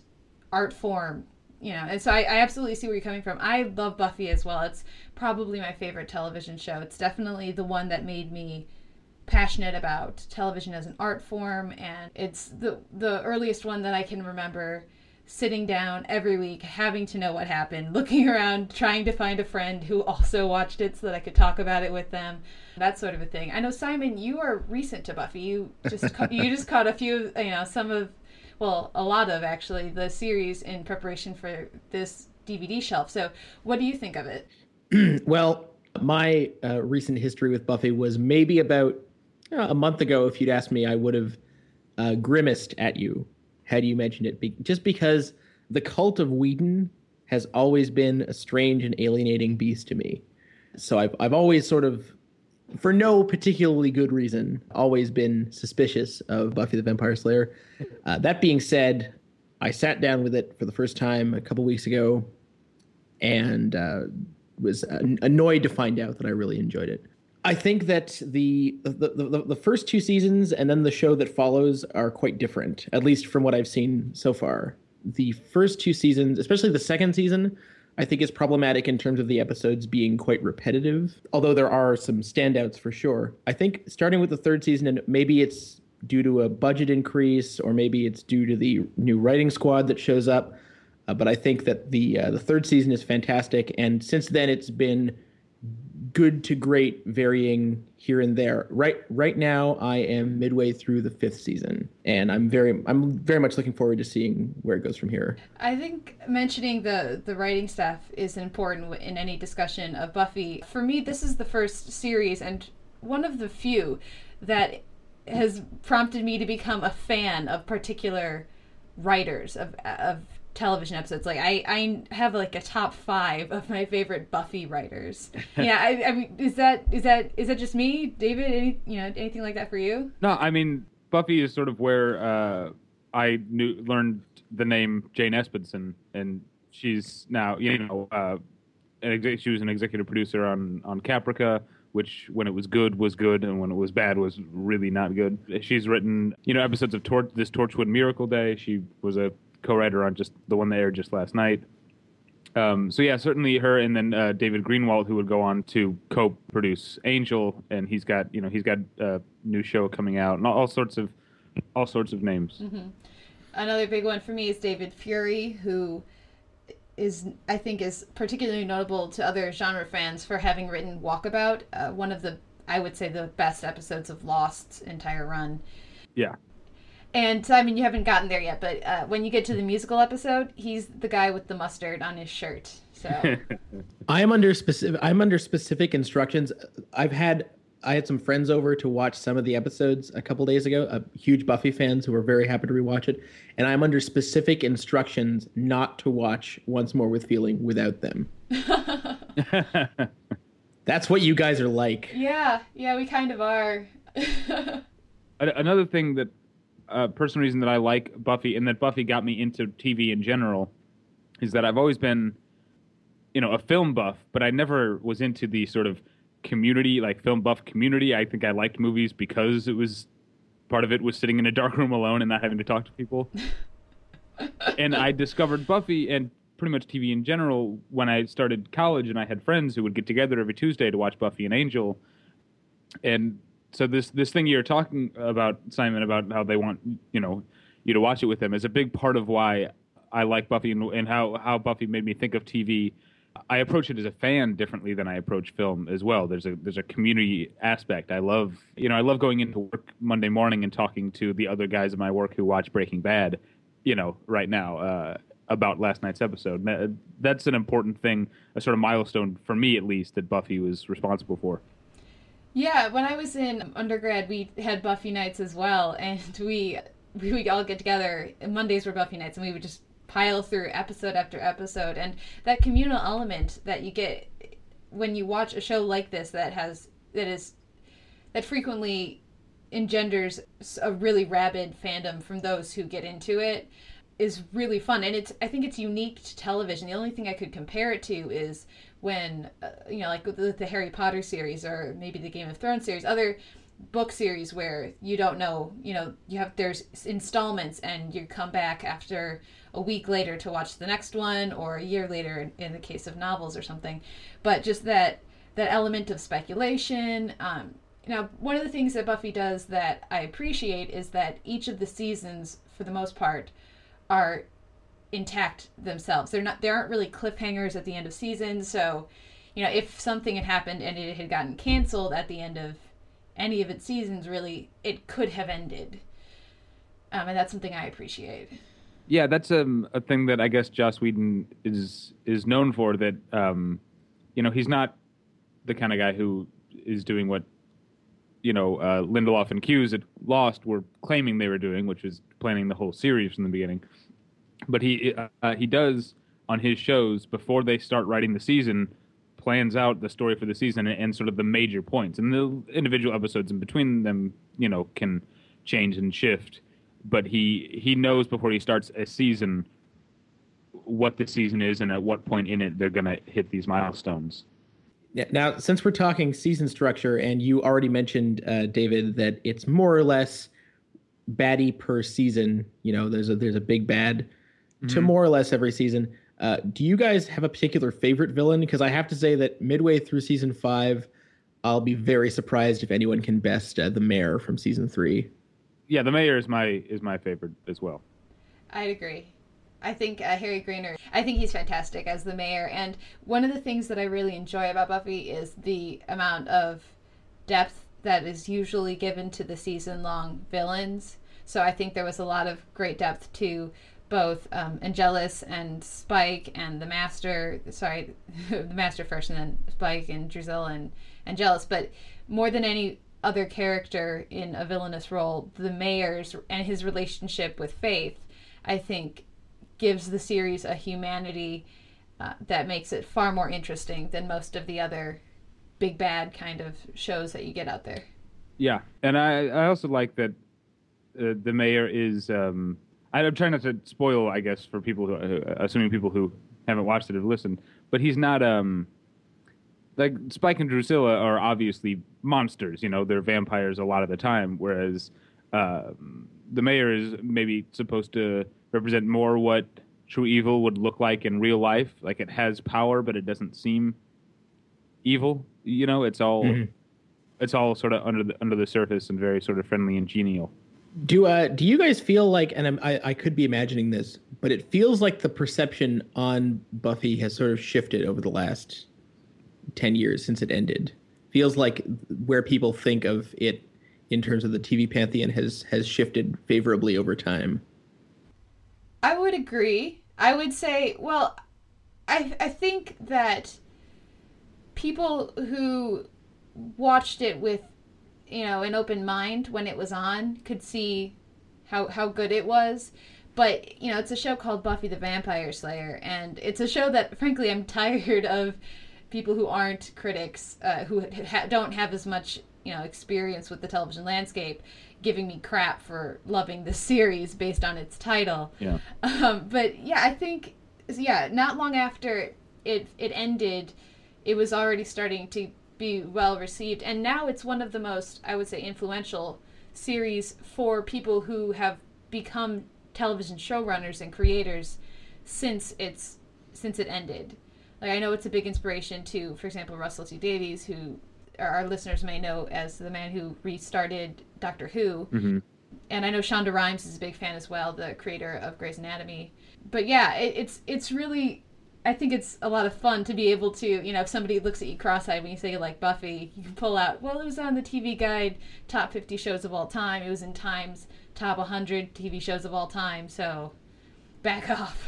art form, you know. And so I, I absolutely see where you're coming from. I love Buffy as well. It's probably my favorite television show. It's definitely the one that made me passionate about television as an art form, and it's the the earliest one that I can remember sitting down every week, having to know what happened, looking around, trying to find a friend who also watched it so that I could talk about it with them, that sort of a thing. I know, Simon, you are recent to Buffy. You just ca- you just caught a few, you know, some of, well, a lot of actually the series in preparation for this D V D shelf. So, what do you think of it? Well, my uh, recent history with Buffy was maybe about uh, a month ago. If you'd asked me, I would have uh, grimaced at you had you mentioned it, Be- just because the cult of Whedon has always been a strange and alienating beast to me. So I've I've always sort of, for no particularly good reason, always been suspicious of Buffy the Vampire Slayer. Uh, that being said, I sat down with it for the first time a couple weeks ago and uh, was annoyed to find out that I really enjoyed it. I think that the the, the the first two seasons and then the show that follows are quite different, at least from what I've seen so far. The first two seasons, especially the second season, I think is problematic in terms of the episodes being quite repetitive, although there are some standouts for sure. I think starting with the third season, and maybe it's due to a budget increase or maybe it's due to the new writing squad that shows up, uh, but I think that the uh, the third season is fantastic, and since then it's been good to great, varying here and there. Right right now, I am midway through the fifth season, and I'm very I'm very much looking forward to seeing where it goes from here. I think mentioning the, the writing staff is important in any discussion of Buffy. For me, this is the first series, and one of the few, that has prompted me to become a fan of particular writers of of television episodes. Like, I, I have, like, a top five of my favorite Buffy writers. Yeah, I, I mean, is that is that is that just me, David? Any, you know, anything like that for you? No, I mean, Buffy is sort of where uh, I knew learned the name Jane Espenson, and she's now, you know, uh, an ex- she was an executive producer on, on Caprica, which when it was good was good, and when it was bad was really not good. She's written, you know, episodes of Tor- this Torchwood Miracle Day. She was a co-writer on just the one that aired just last night. Um, so yeah, certainly her, and then uh, David Greenwald, who would go on to co-produce Angel, and he's got, you know, he's got a new show coming out, and all, all sorts of, all sorts of names. Mm-hmm. Another big one for me is David Fury, who is, I think, is particularly notable to other genre fans for having written Walkabout, uh, one of the, I would say, the best episodes of Lost's entire run. Yeah. And Simon, you haven't gotten there yet, but uh, when you get to the musical episode, he's the guy with the mustard on his shirt. So I'm under specific. I'm under specific instructions. I've had I had some friends over to watch some of the episodes a couple days ago. Uh, huge Buffy fans who were very happy to rewatch it, and I'm under specific instructions not to watch Once More with Feeling without them. That's what you guys are like. Yeah, yeah, we kind of are. Another thing that. Uh, personal reason that I like Buffy, and that Buffy got me into T V in general, is that I've always been, you know, a film buff, but I never was into the sort of community, like film buff community. I think I liked movies because it was, part of it was sitting in a dark room alone and not having to talk to people. And I discovered Buffy and pretty much T V in general when I started college, and I had friends who would get together every Tuesday to watch Buffy and Angel. And so this this thing you're talking about, Simon, about how they want, you know, you to watch it with them, is a big part of why I like Buffy, and, and how, how Buffy made me think of T V. I approach it as a fan differently than I approach film as well. There's a there's a community aspect. I love, you know, I love going into work Monday morning and talking to the other guys at my work who watch Breaking Bad, you know, right now uh, about last night's episode. That's an important thing, a sort of milestone for me at least, that Buffy was responsible for. Yeah, when I was in undergrad, we had Buffy nights as well, and we we would all get together. Mondays were Buffy nights, and we would just pile through episode after episode. And that communal element that you get when you watch a show like this that has that is that frequently engenders a really rabid fandom from those who get into it is really fun. And it's I think it's unique to television. The only thing I could compare it to is when, uh, you know, like the, the Harry Potter series, or maybe the Game of Thrones series, other book series where you don't know, you know, you have, there's installments and you come back after a week later to watch the next one, or a year later in, in the case of novels or something. But just that, that element of speculation. Um, now, one of the things that Buffy does that I appreciate is that each of the seasons, for the most part, are intact themselves. They're not, they aren't really cliffhangers at the end of seasons. So, you know, if something had happened and it had gotten canceled at the end of any of its seasons, really, it could have ended. Um, and that's something I appreciate. Yeah, that's um, a thing that I guess Joss Whedon is is known for, that, um, you know, he's not the kind of guy who is doing what, you know, uh, Lindelof and Hughes at Lost were claiming they were doing, which is planning the whole series from the beginning. But he uh, he does, on his shows, before they start writing the season, plans out the story for the season and, and sort of the major points. And the individual episodes in between them, you know, can change and shift. But he he knows before he starts a season what the season is and at what point in it they're going to hit these milestones. Now, since we're talking season structure, and you already mentioned, uh, David, that it's more or less baddie per season, you know, there's a there's a big bad to mm-hmm. more or less every season. Uh, do you guys have a particular favorite villain? Because I have to say that midway through season five, I'll be very surprised if anyone can best uh, the mayor from season three. Yeah, the mayor is my is my favorite as well. I'd agree. I think uh, Harry Greener, I think he's fantastic as the mayor. And one of the things that I really enjoy about Buffy is the amount of depth that is usually given to the season-long villains. So I think there was a lot of great depth to both um, Angelus and Spike and the Master. Sorry, the Master first, and then Spike and Drizel and Angelus. But more than any other character in a villainous role, the mayor's and his relationship with Faith, I think, gives the series a humanity uh, that makes it far more interesting than most of the other big bad kind of shows that you get out there. Yeah, and I, I also like that uh, the mayor is... Um, I'm trying not to spoil, I guess, for people who... Uh, assuming people who haven't watched it have listened, but he's not... Um, like, Spike and Drusilla are obviously monsters, you know, they're vampires a lot of the time, whereas uh, the mayor is maybe supposed to represent more what true evil would look like in real life. Like, it has power, but it doesn't seem evil. You know, it's all mm-hmm. it's all sort of under the under the surface and very sort of friendly and genial. Do uh do you guys feel like, and I'm, I I could be imagining this, but it feels like the perception on Buffy has sort of shifted over the last ten years since it ended. Feels like where people think of it in terms of the T V pantheon has has shifted favorably over time. I would agree. I would say, well, I I think that people who watched it with, you know, an open mind when it was on could see how how good it was. But, you know, it's a show called Buffy the Vampire Slayer, and it's a show that, frankly, I'm tired of people who aren't critics, uh, who ha- don't have as much, you know, experience with the television landscape, giving me crap for loving the series based on its title. Yeah. Um, but yeah, I think, yeah, not long after it it ended, it was already starting to be well received. And now it's one of the most, I would say, influential series for people who have become television showrunners and creators since it's since it ended. Like, I know it's a big inspiration to, for example, Russell T. Davies, who our listeners may know as the man who restarted Doctor Who. Mm-hmm. And I know Shonda Rhimes is a big fan as well, the creator of Grey's Anatomy. But yeah, it, it's it's really, I think it's a lot of fun to be able to, you know, if somebody looks at you cross-eyed when you say you like Buffy, you can pull out, well, it was on the T V Guide top fifty shows of all time. It was in Time's top one hundred T V shows of all time. So back off.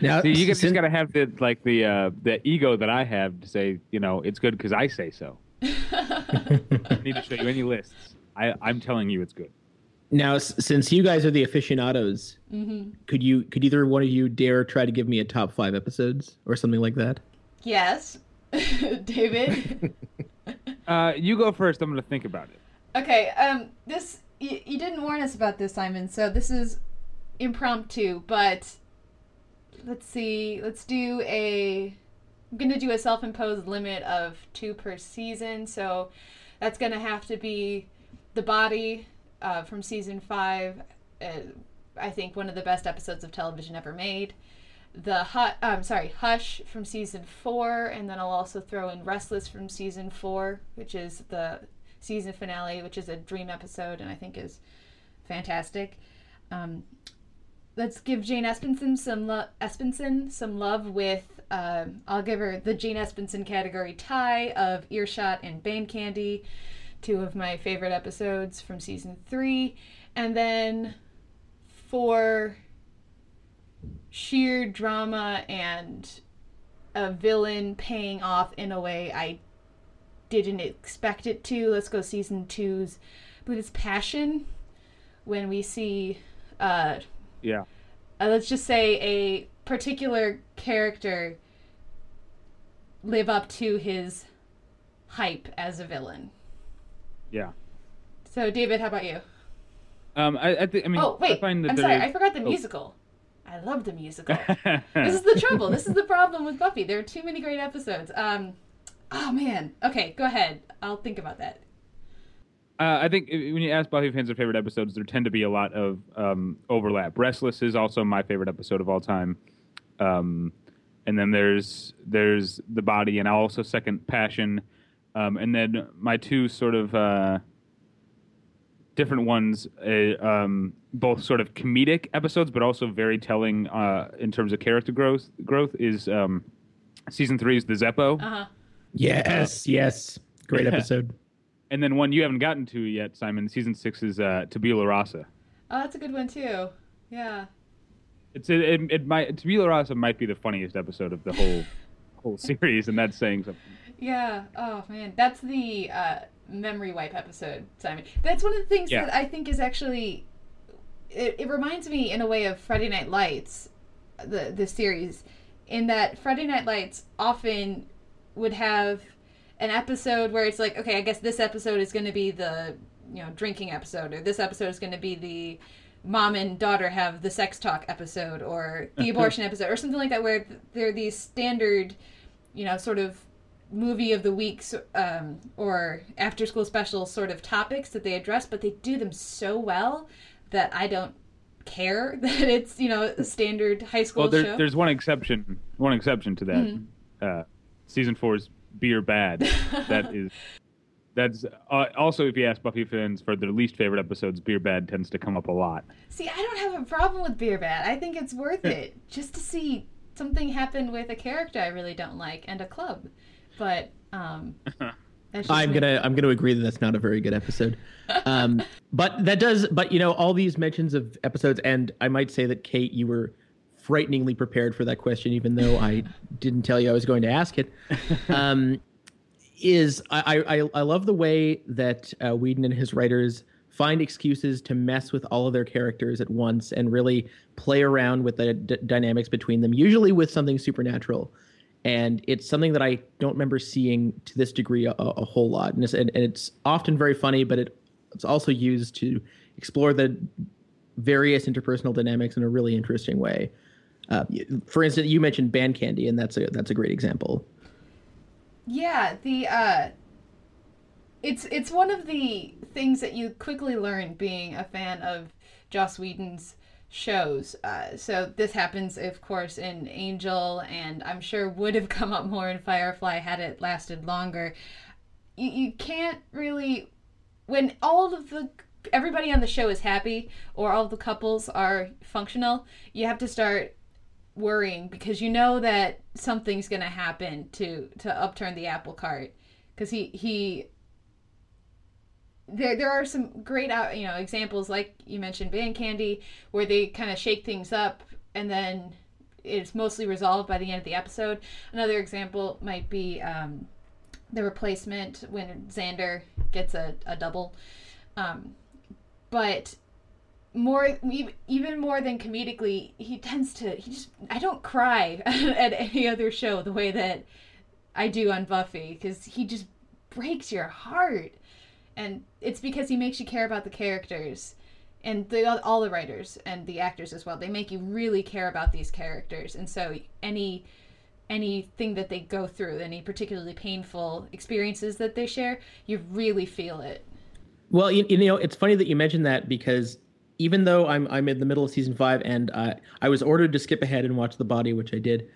Now, so you guys just got to have the like the uh, the ego that I have to say, you know, it's good because I say so. I don't need to show you any lists. I, I'm telling you it's good. Now, s- since you guys are the aficionados, mm-hmm. could you could either one of you dare try to give me a top five episodes or something like that? Yes. David? uh, you go first. I'm going to think about it. Okay. Um, this y- you didn't warn us about this, Simon, so this is impromptu, but... Let's see. Let's do a... I'm going to do a self-imposed limit of two per season. So that's going to have to be The Body uh, from season five. Uh, I think one of the best episodes of television ever made. The Hut, I'm sorry, Hush from season four. And then I'll also throw in Restless from season four, which is the season finale, which is a dream episode and I think is fantastic. Um... Let's give Jane Espenson some, lo- Espenson some love with, uh, I'll give her the Jane Espenson category tie of Earshot and Bane Candy, two of my favorite episodes from season three. And then for sheer drama and a villain paying off in a way I didn't expect it to, let's go season two's, I believe it's Passion, when we see... Uh, Yeah. Uh, let's just say a particular character live up to his hype as a villain. Yeah. So, David, how about you? Um, I, I think. I mean. Oh wait! I find that I'm sorry. Is... I forgot the oh. musical. I love the musical. This is the trouble. This is the problem with Buffy. There are too many great episodes. Um. Oh man. Okay. Go ahead. I'll think about that. Uh, I think when you ask Buffy fans their favorite episodes, there tend to be a lot of um, overlap. Restless is also my favorite episode of all time, um, and then there's there's The Body, and I'll also second Passion, um, and then my two sort of uh, different ones, uh, um, both sort of comedic episodes, but also very telling uh, in terms of character growth. Growth is um, season three is the Zeppo. Uh-huh. Yes, uh, yes, great yeah. episode. And then one you haven't gotten to yet, Simon. Season six is uh, Tabula Rasa. Oh, that's a good one too. Yeah. It's it, it, it might Tabula Rasa might be the funniest episode of the whole whole series, and that's saying something. Yeah. Oh man, that's the uh, memory wipe episode, Simon. That's one of the things yeah. that I think is actually it, it reminds me in a way of Friday Night Lights, the the series, in that Friday Night Lights often would have an episode where it's like, okay, I guess this episode is going to be the, you know, drinking episode, or this episode is going to be the mom and daughter have the sex talk episode, or the abortion episode, or something like that, where there are these standard, you know, sort of movie of the week um, or after school special sort of topics that they address, but they do them so well that I don't care that it's, you know, a standard high school well, there, show. There's one exception, one exception to that. Mm-hmm. Uh, season four is Beer Bad. That is, that's uh, also, if you ask Buffy fans for their least favorite episodes, Beer Bad tends to come up a lot. See, I don't have a problem with Beer Bad. I think it's worth it just to see something happen with a character I really don't like and a club. But um, I'm gonna me. I'm gonna agree that that's not a very good episode. Um, but that does. But you know, all these mentions of episodes, and I might say that Kate, you were frighteningly prepared for that question, even though I didn't tell you I was going to ask it. Um, is I, I I love the way that uh, Whedon and his writers find excuses to mess with all of their characters at once and really play around with the d- dynamics between them, usually with something supernatural. And it's something that I don't remember seeing to this degree a, a whole lot. And it's, and, and it's often very funny, but it, it's also used to explore the various interpersonal dynamics in a really interesting way. Uh, for instance, you mentioned band candy, and that's a that's a great example. Yeah, the uh, it's it's one of the things that you quickly learn being a fan of Joss Whedon's shows. Uh, so this happens, of course, in Angel, and I'm sure would have come up more in Firefly had it lasted longer. You, you can't really, when all of the everybody on the show is happy or all of the couples are functional, you have to start worrying because you know that something's going to happen to to upturn the apple cart. Because he he. There there are some great, you know, examples, like you mentioned, band candy, where they kind of shake things up and then it's mostly resolved by the end of the episode. Another example might be um, The Replacement, when Xander gets a, a double. Um, but more, even more than comedically, he tends to, he just, I don't cry at any other show the way that I do on Buffy, because he just breaks your heart. And it's because he makes you care about the characters, and the, all the writers and the actors as well. They make you really care about these characters. And so any anything that they go through, any particularly painful experiences that they share, you really feel it. Well, you, you know, it's funny that you mentioned that, because even though I'm I'm in the middle of season five and uh, I was ordered to skip ahead and watch The Body, which I did.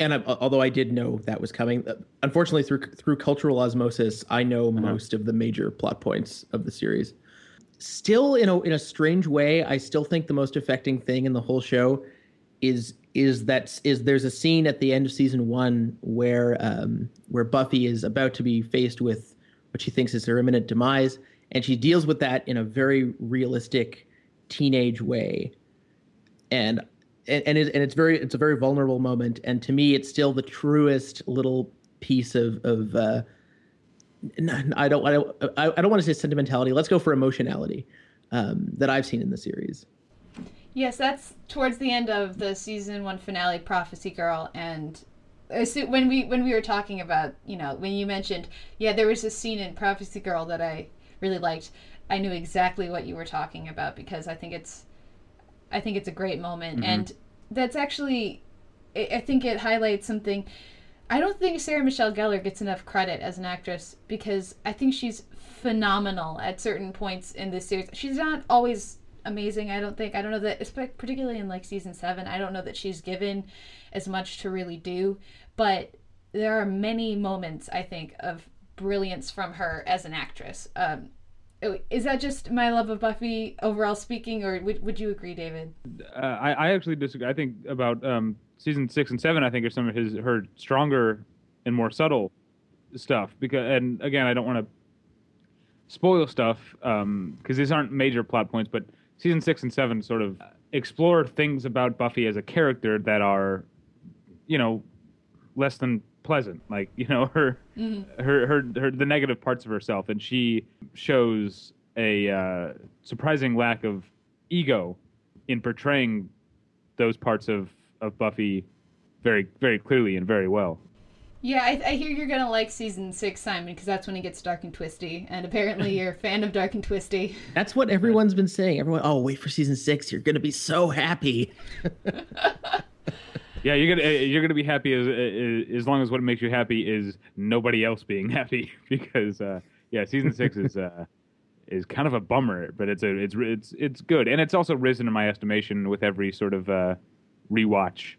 And I, although I did know that was coming, unfortunately, through through cultural osmosis, I know uh-huh. most of the major plot points of the series. Still, in a, in a strange way, I still think the most affecting thing in the whole show is is that is there's a scene at the end of season one where um, where Buffy is about to be faced with what she thinks is her imminent demise, and she deals with that in a very realistic teenage way, and. And and, it, and it's very it's a very vulnerable moment, and to me, it's still the truest little piece of of uh, I don't I don't I don't want to say sentimentality. Let's go for emotionality um, that I've seen in the series. Yes, that's towards the end of the season one finale, Prophecy Girl, and when we when we were talking about, you know, when you mentioned yeah there was a scene in Prophecy Girl that I really liked, I knew exactly what you were talking about, because I think it's. I think it's a great moment, mm-hmm. and that's actually, I think it highlights something. I don't think Sarah Michelle Gellar gets enough credit as an actress, because I think she's phenomenal at certain points in this series. She's not always amazing, I don't think. I don't know that, particularly in like season seven, I don't know that she's given as much to really do, but there are many moments, I think, of brilliance from her as an actress. Um, Is that just my love of Buffy overall speaking, or would would you agree, David? Uh, I, I actually disagree. I think about um, season six and seven, I think, are some of his her stronger and more subtle stuff. Because, and again, I don't want to spoil stuff because um, these aren't major plot points, but season six and seven sort of explore things about Buffy as a character that are, you know, less than pleasant, like, you know, her, mm-hmm. her, her, her, the negative parts of herself, and she shows a uh, surprising lack of ego in portraying those parts of, of Buffy very, very clearly and very well. Yeah, I, I hear you're gonna like season six, Simon, because that's when it gets dark and twisty, and apparently you're a fan of dark and twisty. That's what everyone's been saying. Everyone, oh, wait for season six, you're gonna be so happy. Yeah, you're gonna you're gonna be happy as as long as what makes you happy is nobody else being happy, because uh, yeah, season six is uh, is kind of a bummer, but it's a it's it's it's good, and it's also risen in my estimation with every sort of uh, rewatch.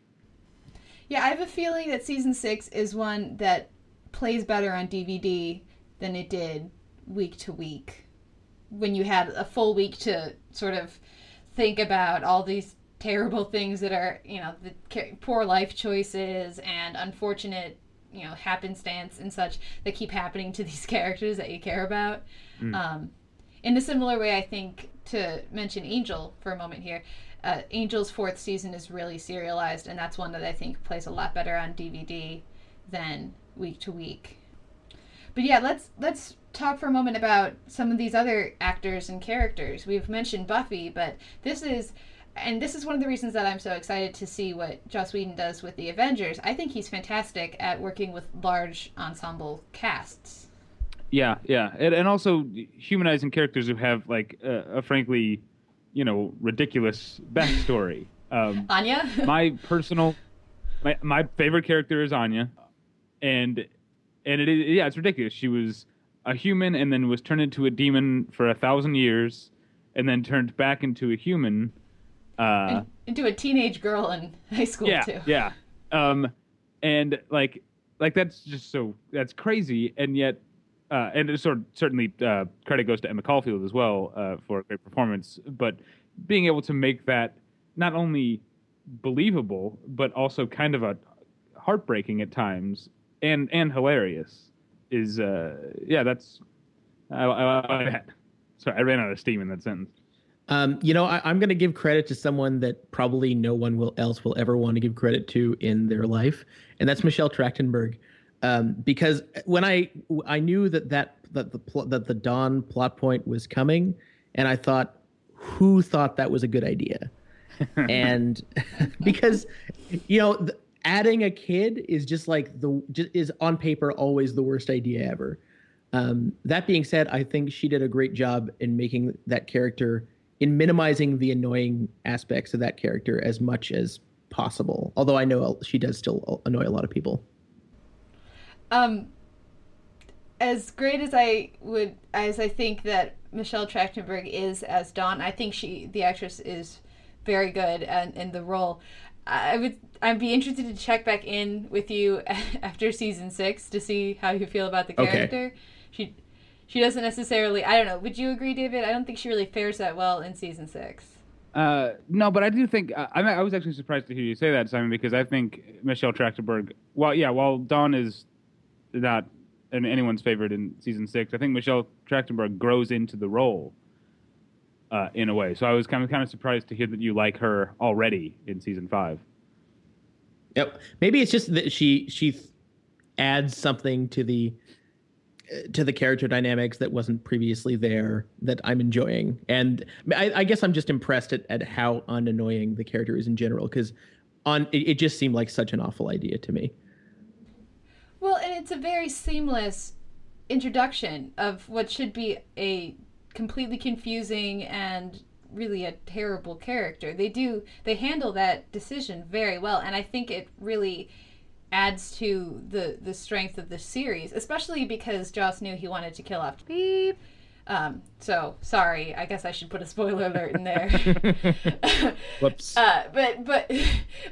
Yeah, I have a feeling that season six is one that plays better on D V D than it did week to week, when you had a full week to sort of think about all these terrible things that are, you know, the poor life choices and unfortunate, you know, happenstance and such that keep happening to these characters that you care about. Mm. Um, in a similar way, I think, to mention Angel for a moment here, uh, Angel's fourth season is really serialized, and that's one that I think plays a lot better on D V D than week to week. But yeah, let's let's talk for a moment about some of these other actors and characters. We've mentioned Buffy, but this is... And this is one of the reasons that I'm so excited to see what Joss Whedon does with the Avengers. I think he's fantastic at working with large ensemble casts. Yeah, yeah. And, and also humanizing characters who have, like, uh, a frankly, you know, ridiculous backstory. Um, Anya? my personal... My my favorite character is Anya. And, and it is... Yeah, it's ridiculous. She was a human and then was turned into a demon for a thousand years and then turned back into a human... Uh, into a teenage girl in high school, yeah, too. Yeah, yeah. Um, and, like, like that's just so... That's crazy, and yet... Uh, and it's sort of, certainly uh, credit goes to Emma Caulfield as well uh, for a great performance, but being able to make that not only believable, but also kind of a heartbreaking at times, and, and hilarious, is... Uh, yeah, that's... I, I, I, sorry, I ran out of steam in that sentence. Um, you know, I, I'm going to give credit to someone that probably no one will else will ever want to give credit to in their life, and that's Michelle Trachtenberg. Um, because when I I knew that that that the pl- that the Dawn plot point was coming, and I thought, who thought that was a good idea? And because, you know, the, adding a kid is just like the just, is on paper always the worst idea ever. Um, that being said, I think she did a great job in making that character. In minimizing the annoying aspects of that character as much as possible. Although I know she does still annoy a lot of people. Um, as great as I would, as I think that Michelle Trachtenberg is as Dawn, I think she, the actress, is very good and in the role. I would, I'd be interested to check back in with you after season six to see how you feel about the character. Okay. She. She doesn't necessarily... I don't know. Would you agree, David? I don't think she really fares that well in season six. Uh, no, but I do think... I, I was actually surprised to hear you say that, Simon, because I think Michelle Trachtenberg... Well, yeah, while Dawn is not anyone's favorite in season six, I think Michelle Trachtenberg grows into the role uh, in a way. So I was kind of, kind of surprised to hear that you like her already in season five. Yep. Maybe it's just that she she adds something to the... to the character dynamics that wasn't previously there that I'm enjoying. And I, I guess I'm just impressed at, at how unannoying the character is in general, because on it, it just seemed like such an awful idea to me. Well, and it's a very seamless introduction of what should be a completely confusing and really a terrible character. They do, they handle that decision very well, and I think it really... adds to the, the strength of the series, especially because Joss knew he wanted to kill off Beep. Um, so, sorry, I guess I should put a spoiler alert in there. Whoops. Uh, but, but,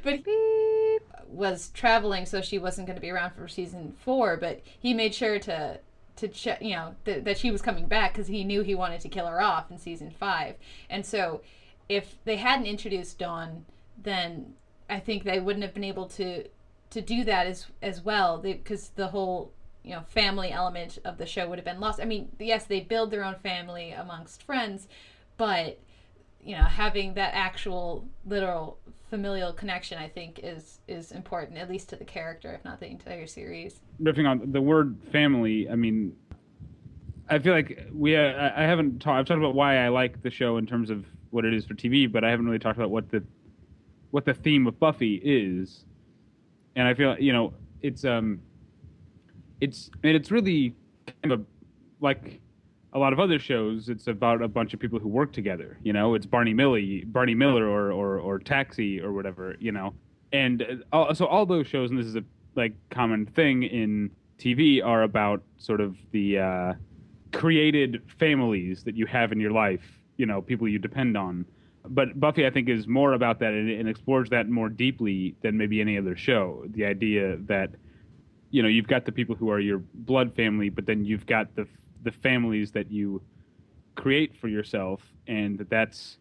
but Beep was traveling, so she wasn't going to be around for season four, but he made sure to to ch- you know th- that she was coming back because he knew he wanted to kill her off in season five. And so if they hadn't introduced Dawn, then I think they wouldn't have been able to to do that as as well, because the whole you know family element of the show would have been lost. I mean, yes, they build their own family amongst friends, but you know having that actual literal familial connection, I think, is is important, at least to the character, if not the entire series. Riffing on the word family, I mean, I feel like we uh, I haven't talked. I've talked about why I like the show in terms of what it is for T V, but I haven't really talked about what the what the theme of Buffy is. And I feel you know it's um it's I mean, it's really kind of like a lot of other shows. It's about a bunch of people who work together. You know, it's Barney Millie, Barney Miller, or, or or Taxi, or whatever. You know, and all, so all those shows, and this is a like common thing in T V, are about sort of the uh, created families that you have in your life. You know, people you depend on. But Buffy, I think, is more about that and, and explores that more deeply than maybe any other show. The idea that you know you've got the people who are your blood family, but then you've got the the families that you create for yourself, and that that's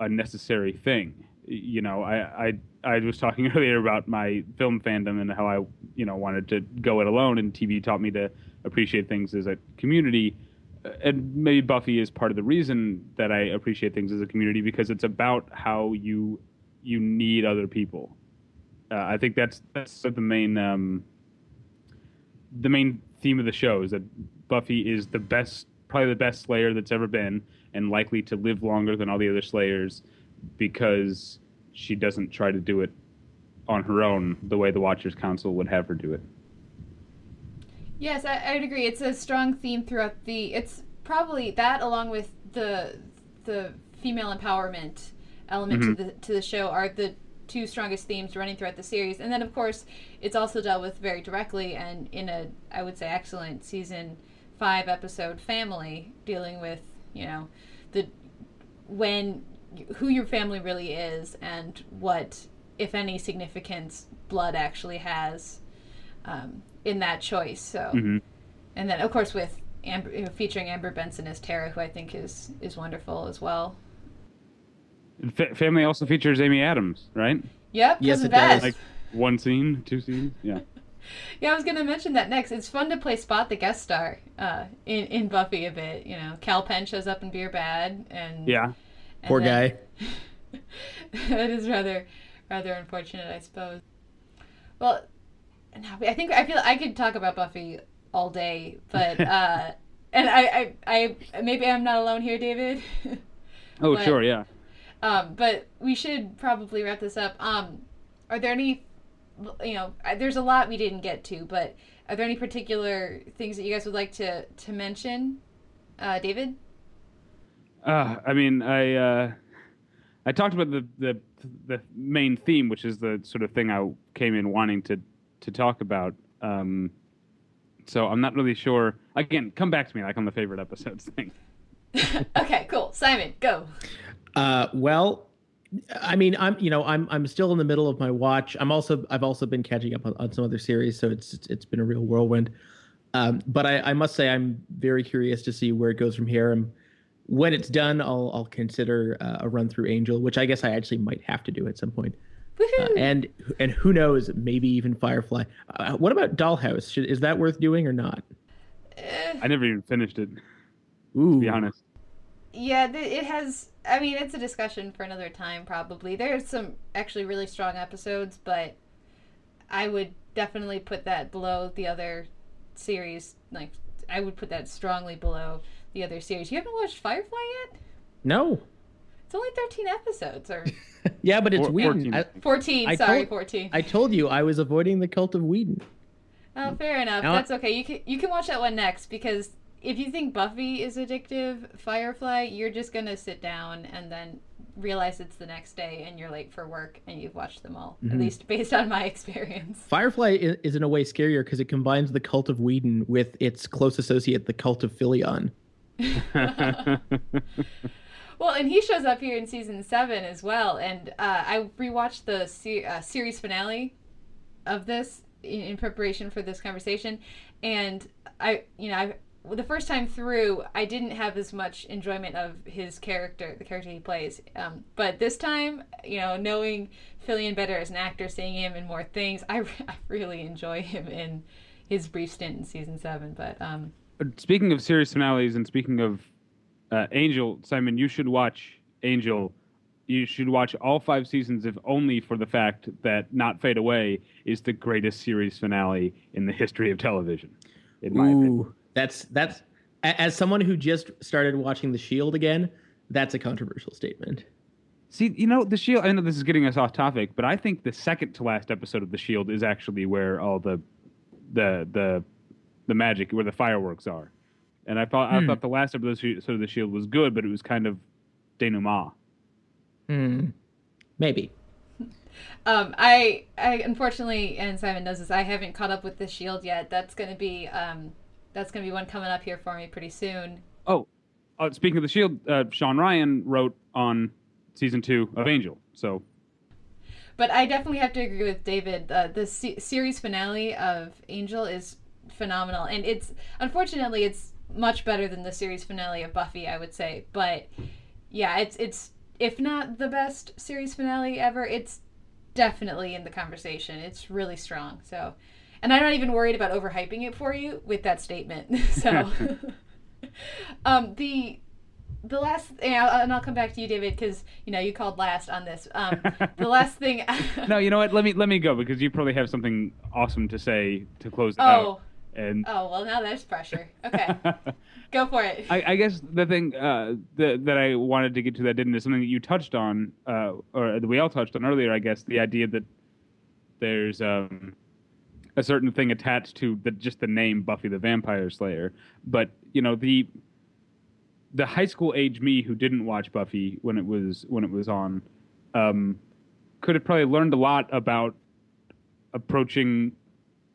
a necessary thing. You know, I, I, I was talking earlier about my film fandom and how I, you know, wanted to go it alone, and T V taught me to appreciate things as a community. And maybe Buffy is part of the reason that I appreciate things as a community, because it's about how you, you need other people. Uh, I think that's, that's the main, um, the main theme of the show, is that Buffy is the best, probably the best Slayer that's ever been, and likely to live longer than all the other Slayers, because she doesn't try to do it on her own the way the Watchers Council would have her do it. Yes, I, I would agree. It's a strong theme throughout the... It's probably that, along with the the female empowerment element mm-hmm. to the to the show, are the two strongest themes running throughout the series. And then, of course, it's also dealt with very directly and in a, I would say, excellent season five episode, Family, dealing with, you know, the when who your family really is and what, if any, significance blood actually has um, in that choice. So, mm-hmm. and then, of course, with Amber, you know, featuring Amber Benson as Tara, who I think is is wonderful as well. F- family also features Amy Adams, right? Yep, yes, it does. Like one scene, two scenes, yeah. Yeah, I was going to mention that next. It's fun to play spot the guest star uh, in in Buffy a bit. You know, Cal Penn shows up in Beer Bad, and yeah, and poor then, guy. That is rather rather unfortunate, I suppose. Well, I think I feel I could talk about Buffy all day, but uh, and I, I I maybe I'm not alone here, David. Oh, but, sure, yeah. Um, but we should probably wrap this up. Um, are there any, you know, there's a lot we didn't get to, but are there any particular things that you guys would like to, to mention? Uh, David? Uh, I mean, I uh, I talked about the, the the main theme, which is the sort of thing I came in wanting to, to talk about. Um, so I'm not really sure. Again, come back to me like on the favorite episodes thing. Okay, cool. Simon, go. Uh, well, I mean, I'm, you know, I'm, I'm still in the middle of my watch. I'm also, I've also been catching up on, on some other series. So it's, it's, it's been a real whirlwind. Um, but I, I must say, I'm very curious to see where it goes from here. And when it's done, I'll, I'll consider uh, a run through Angel, which I guess I actually might have to do at some point. Uh, and, and who knows, maybe even Firefly. Uh, what about Dollhouse? Should, is that worth doing or not? I never even finished it. Ooh. To be honest. Yeah, it has, I mean, it's a discussion for another time, probably. There's some actually really strong episodes, but I would definitely put that below the other series. Like, I would put that strongly below the other series. You haven't watched Firefly yet? No. It's only thirteen episodes. Or yeah, but it's Whedon. fourteen, I, fourteen I sorry, told, fourteen. I told you, I was avoiding the Cult of Whedon. Oh, fair enough. Now That's I... okay. You can, you can watch that one next, because... if you think Buffy is addictive, Firefly, you're just going to sit down and then realize it's the next day and you're late for work and you've watched them all, mm-hmm. at least based on my experience. Firefly is, is in a way scarier because it combines the Cult of Whedon with its close associate, the Cult of Filion. Well, and he shows up here in season seven as well. And uh, I rewatched the se- uh, series finale of this in, in preparation for this conversation. And I, you know, I've the first time through, I didn't have as much enjoyment of his character, the character he plays. Um, but this time, you know, knowing Fillion better as an actor, seeing him in more things, I, re I really enjoy him in his brief stint in season seven. But um, speaking of series finales and speaking of uh, Angel, Simon, you should watch Angel. You should watch all five seasons, if only for the fact that Not Fade Away is the greatest series finale in the history of television, in my Ooh. opinion. That's that's as someone who just started watching The Shield again, that's a controversial statement. See, you know, The Shield, I know this is getting us off topic, but I think the second to last episode of The Shield is actually where all the the the the magic, where the fireworks are. And I thought hmm. I thought the last episode of The Shield was good, but it was kind of denouement. Hmm. Maybe. Um, I I unfortunately, and Simon knows this, I haven't caught up with The Shield yet. That's going to be um That's going to be one coming up here for me pretty soon. Oh, uh, speaking of The Shield, uh, Sean Ryan wrote on season two of Angel. So, but I definitely have to agree with David. Uh, the se series finale of Angel is phenomenal, and it's unfortunately it's much better than the series finale of Buffy, I would say. But yeah, it's it's if not the best series finale ever, it's definitely in the conversation. It's really strong. So. And I'm not even worried about overhyping it for you with that statement. So, um, the the last, and I'll, and I'll come back to you, David, because you know you called last on this. Um, the last thing. No, you know what? Let me let me go because you probably have something awesome to say to close. Oh. Out. And oh well, now there's pressure. Okay, go for it. I, I guess the thing uh, that that I wanted to get to that didn't is something that you touched on, uh, or that we all touched on earlier. I guess the idea that there's. Um, a certain thing attached to the, just the name Buffy the Vampire Slayer. But, you know, the the high school age me who didn't watch Buffy when it was when it was on um, could have probably learned a lot about approaching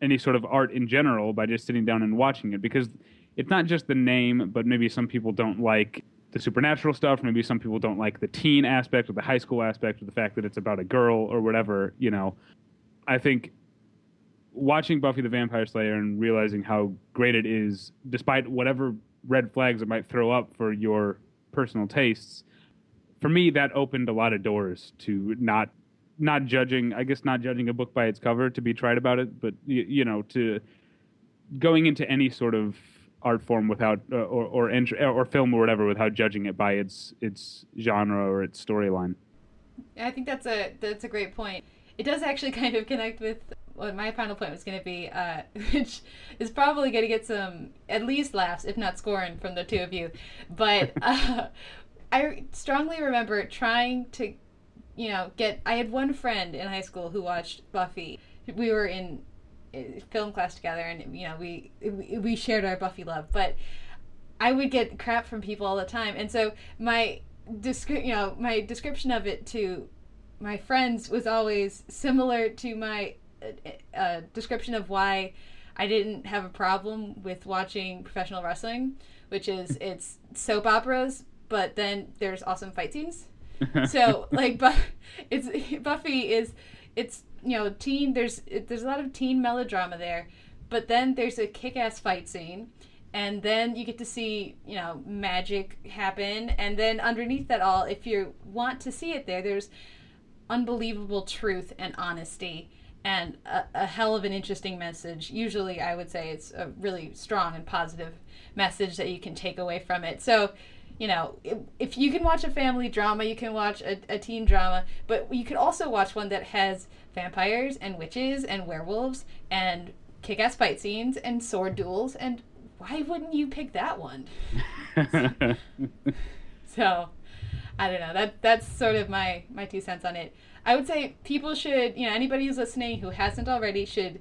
any sort of art in general by just sitting down and watching it. Because it's not just the name, but maybe some people don't like the supernatural stuff. Maybe some people don't like the teen aspect or the high school aspect or the fact that it's about a girl or whatever, you know. I think... watching Buffy the Vampire Slayer and realizing how great it is, despite whatever red flags it might throw up for your personal tastes, for me, that opened a lot of doors to not not judging, I guess not judging a book by its cover, to be trite about it, but, you, you know, to going into any sort of art form without, uh, or, or, entry, or film or whatever, without judging it by its, its genre or its storyline. I think that's a, that's a great point. It does actually kind of connect with... Well, my final point was going to be, uh, which is probably going to get some at least laughs, if not scorn, from the two of you. But uh, I strongly remember trying to, you know, get. I had one friend in high school who watched Buffy. We were in film class together, and you know, we we shared our Buffy love. But I would get crap from people all the time, and so my descri- you know, my description of it to my friends was always similar to my. A description of why I didn't have a problem with watching professional wrestling, which is it's soap operas, but then there's awesome fight scenes. So like, but it's Buffy is it's you know teen. There's it, there's a lot of teen melodrama there, but then there's a kick-ass fight scene, and then you get to see you know magic happen, and then underneath that all, if you want to see it there, there's unbelievable truth and honesty. And a, a hell of an interesting message. Usually I would say it's a really strong and positive message that you can take away from it. So, you know, if, if you can watch a family drama, you can watch a, a teen drama, but you can also watch one that has vampires and witches and werewolves and kick-ass fight scenes and sword duels. And why wouldn't you pick that one? So, I don't know. That That's sort of my, my two cents on it. I would say people should, you know, anybody who's listening who hasn't already should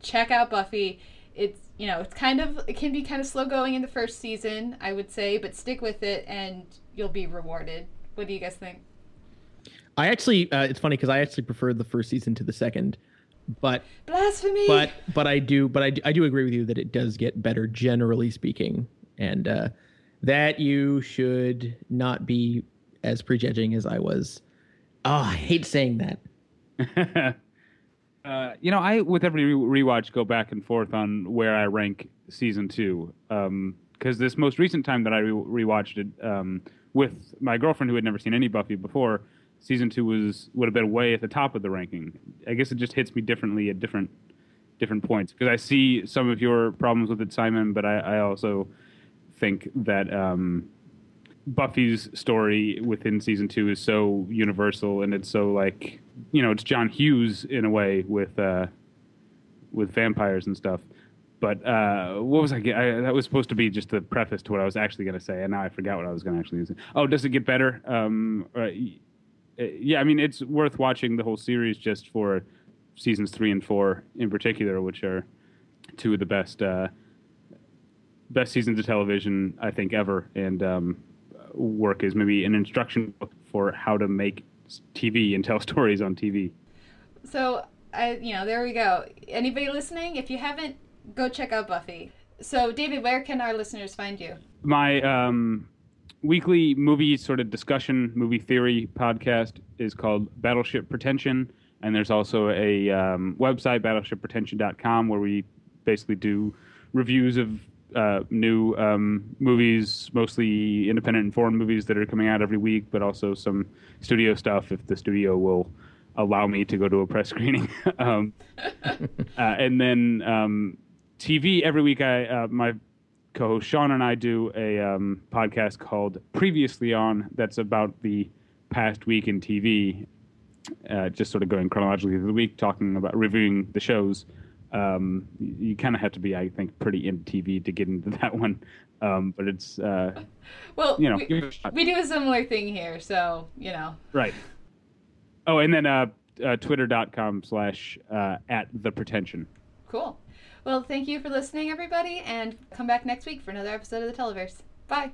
check out Buffy. It's, you know, it's kind of, it can be kind of slow going in the first season, I would say, but stick with it and you'll be rewarded. What do you guys think? I actually, uh, it's funny because I actually preferred the first season to the second, but blasphemy. But but I do, but I do, I do agree with you that it does get better generally speaking, and uh, that you should not be as prejudging as I was. Oh, I hate saying that. Uh, you know, I, with every re- rewatch, go back and forth on where I rank season two. Because um, this most recent time that I re- rewatched it um, with my girlfriend, who had never seen any Buffy before, season two was would have been way at the top of the ranking. I guess it just hits me differently at different different points. Because I see some of your problems with it, Simon, but I, I also think that um, Buffy's story within season two is so universal, and it's so like... You know, it's John Hughes in a way with uh, with vampires and stuff. But uh, what was I, I? That was supposed to be just the preface to what I was actually going to say, and now I forgot what I was going to actually say. Oh, does it get better? Um, uh, yeah, I mean, it's worth watching the whole series just for seasons three and four in particular, which are two of the best uh, best seasons of television I think ever, and um, work as maybe an instruction book for how to make T V and tell stories on T V. So, I, you know, there we go. Anybody listening? If you haven't, go check out Buffy. So, David, where can our listeners find you? My um, weekly movie sort of discussion, movie theory podcast is called Battleship Pretension, and there's also a um, website, battleship pretension dot com, where we basically do reviews of uh, new um, movies, mostly independent and foreign movies that are coming out every week, but also some studio stuff if the studio will allow me to go to a press screening. um, uh, and then um, T V every week, I uh, my co-host Sean and I do a um, podcast called Previously On that's about the past week in T V, uh, just sort of going chronologically through the week, talking about reviewing the shows. Um, you kind of have to be, I think, pretty into T V to get into that one. Um, but it's, uh, well, you know, we, give it a shot. We do a similar thing here. So, you know, right. Oh, and then, uh, uh twitter dot com slash, uh, at the pretension. Cool. Well, thank you for listening, everybody. And come back next week for another episode of the Televerse. Bye.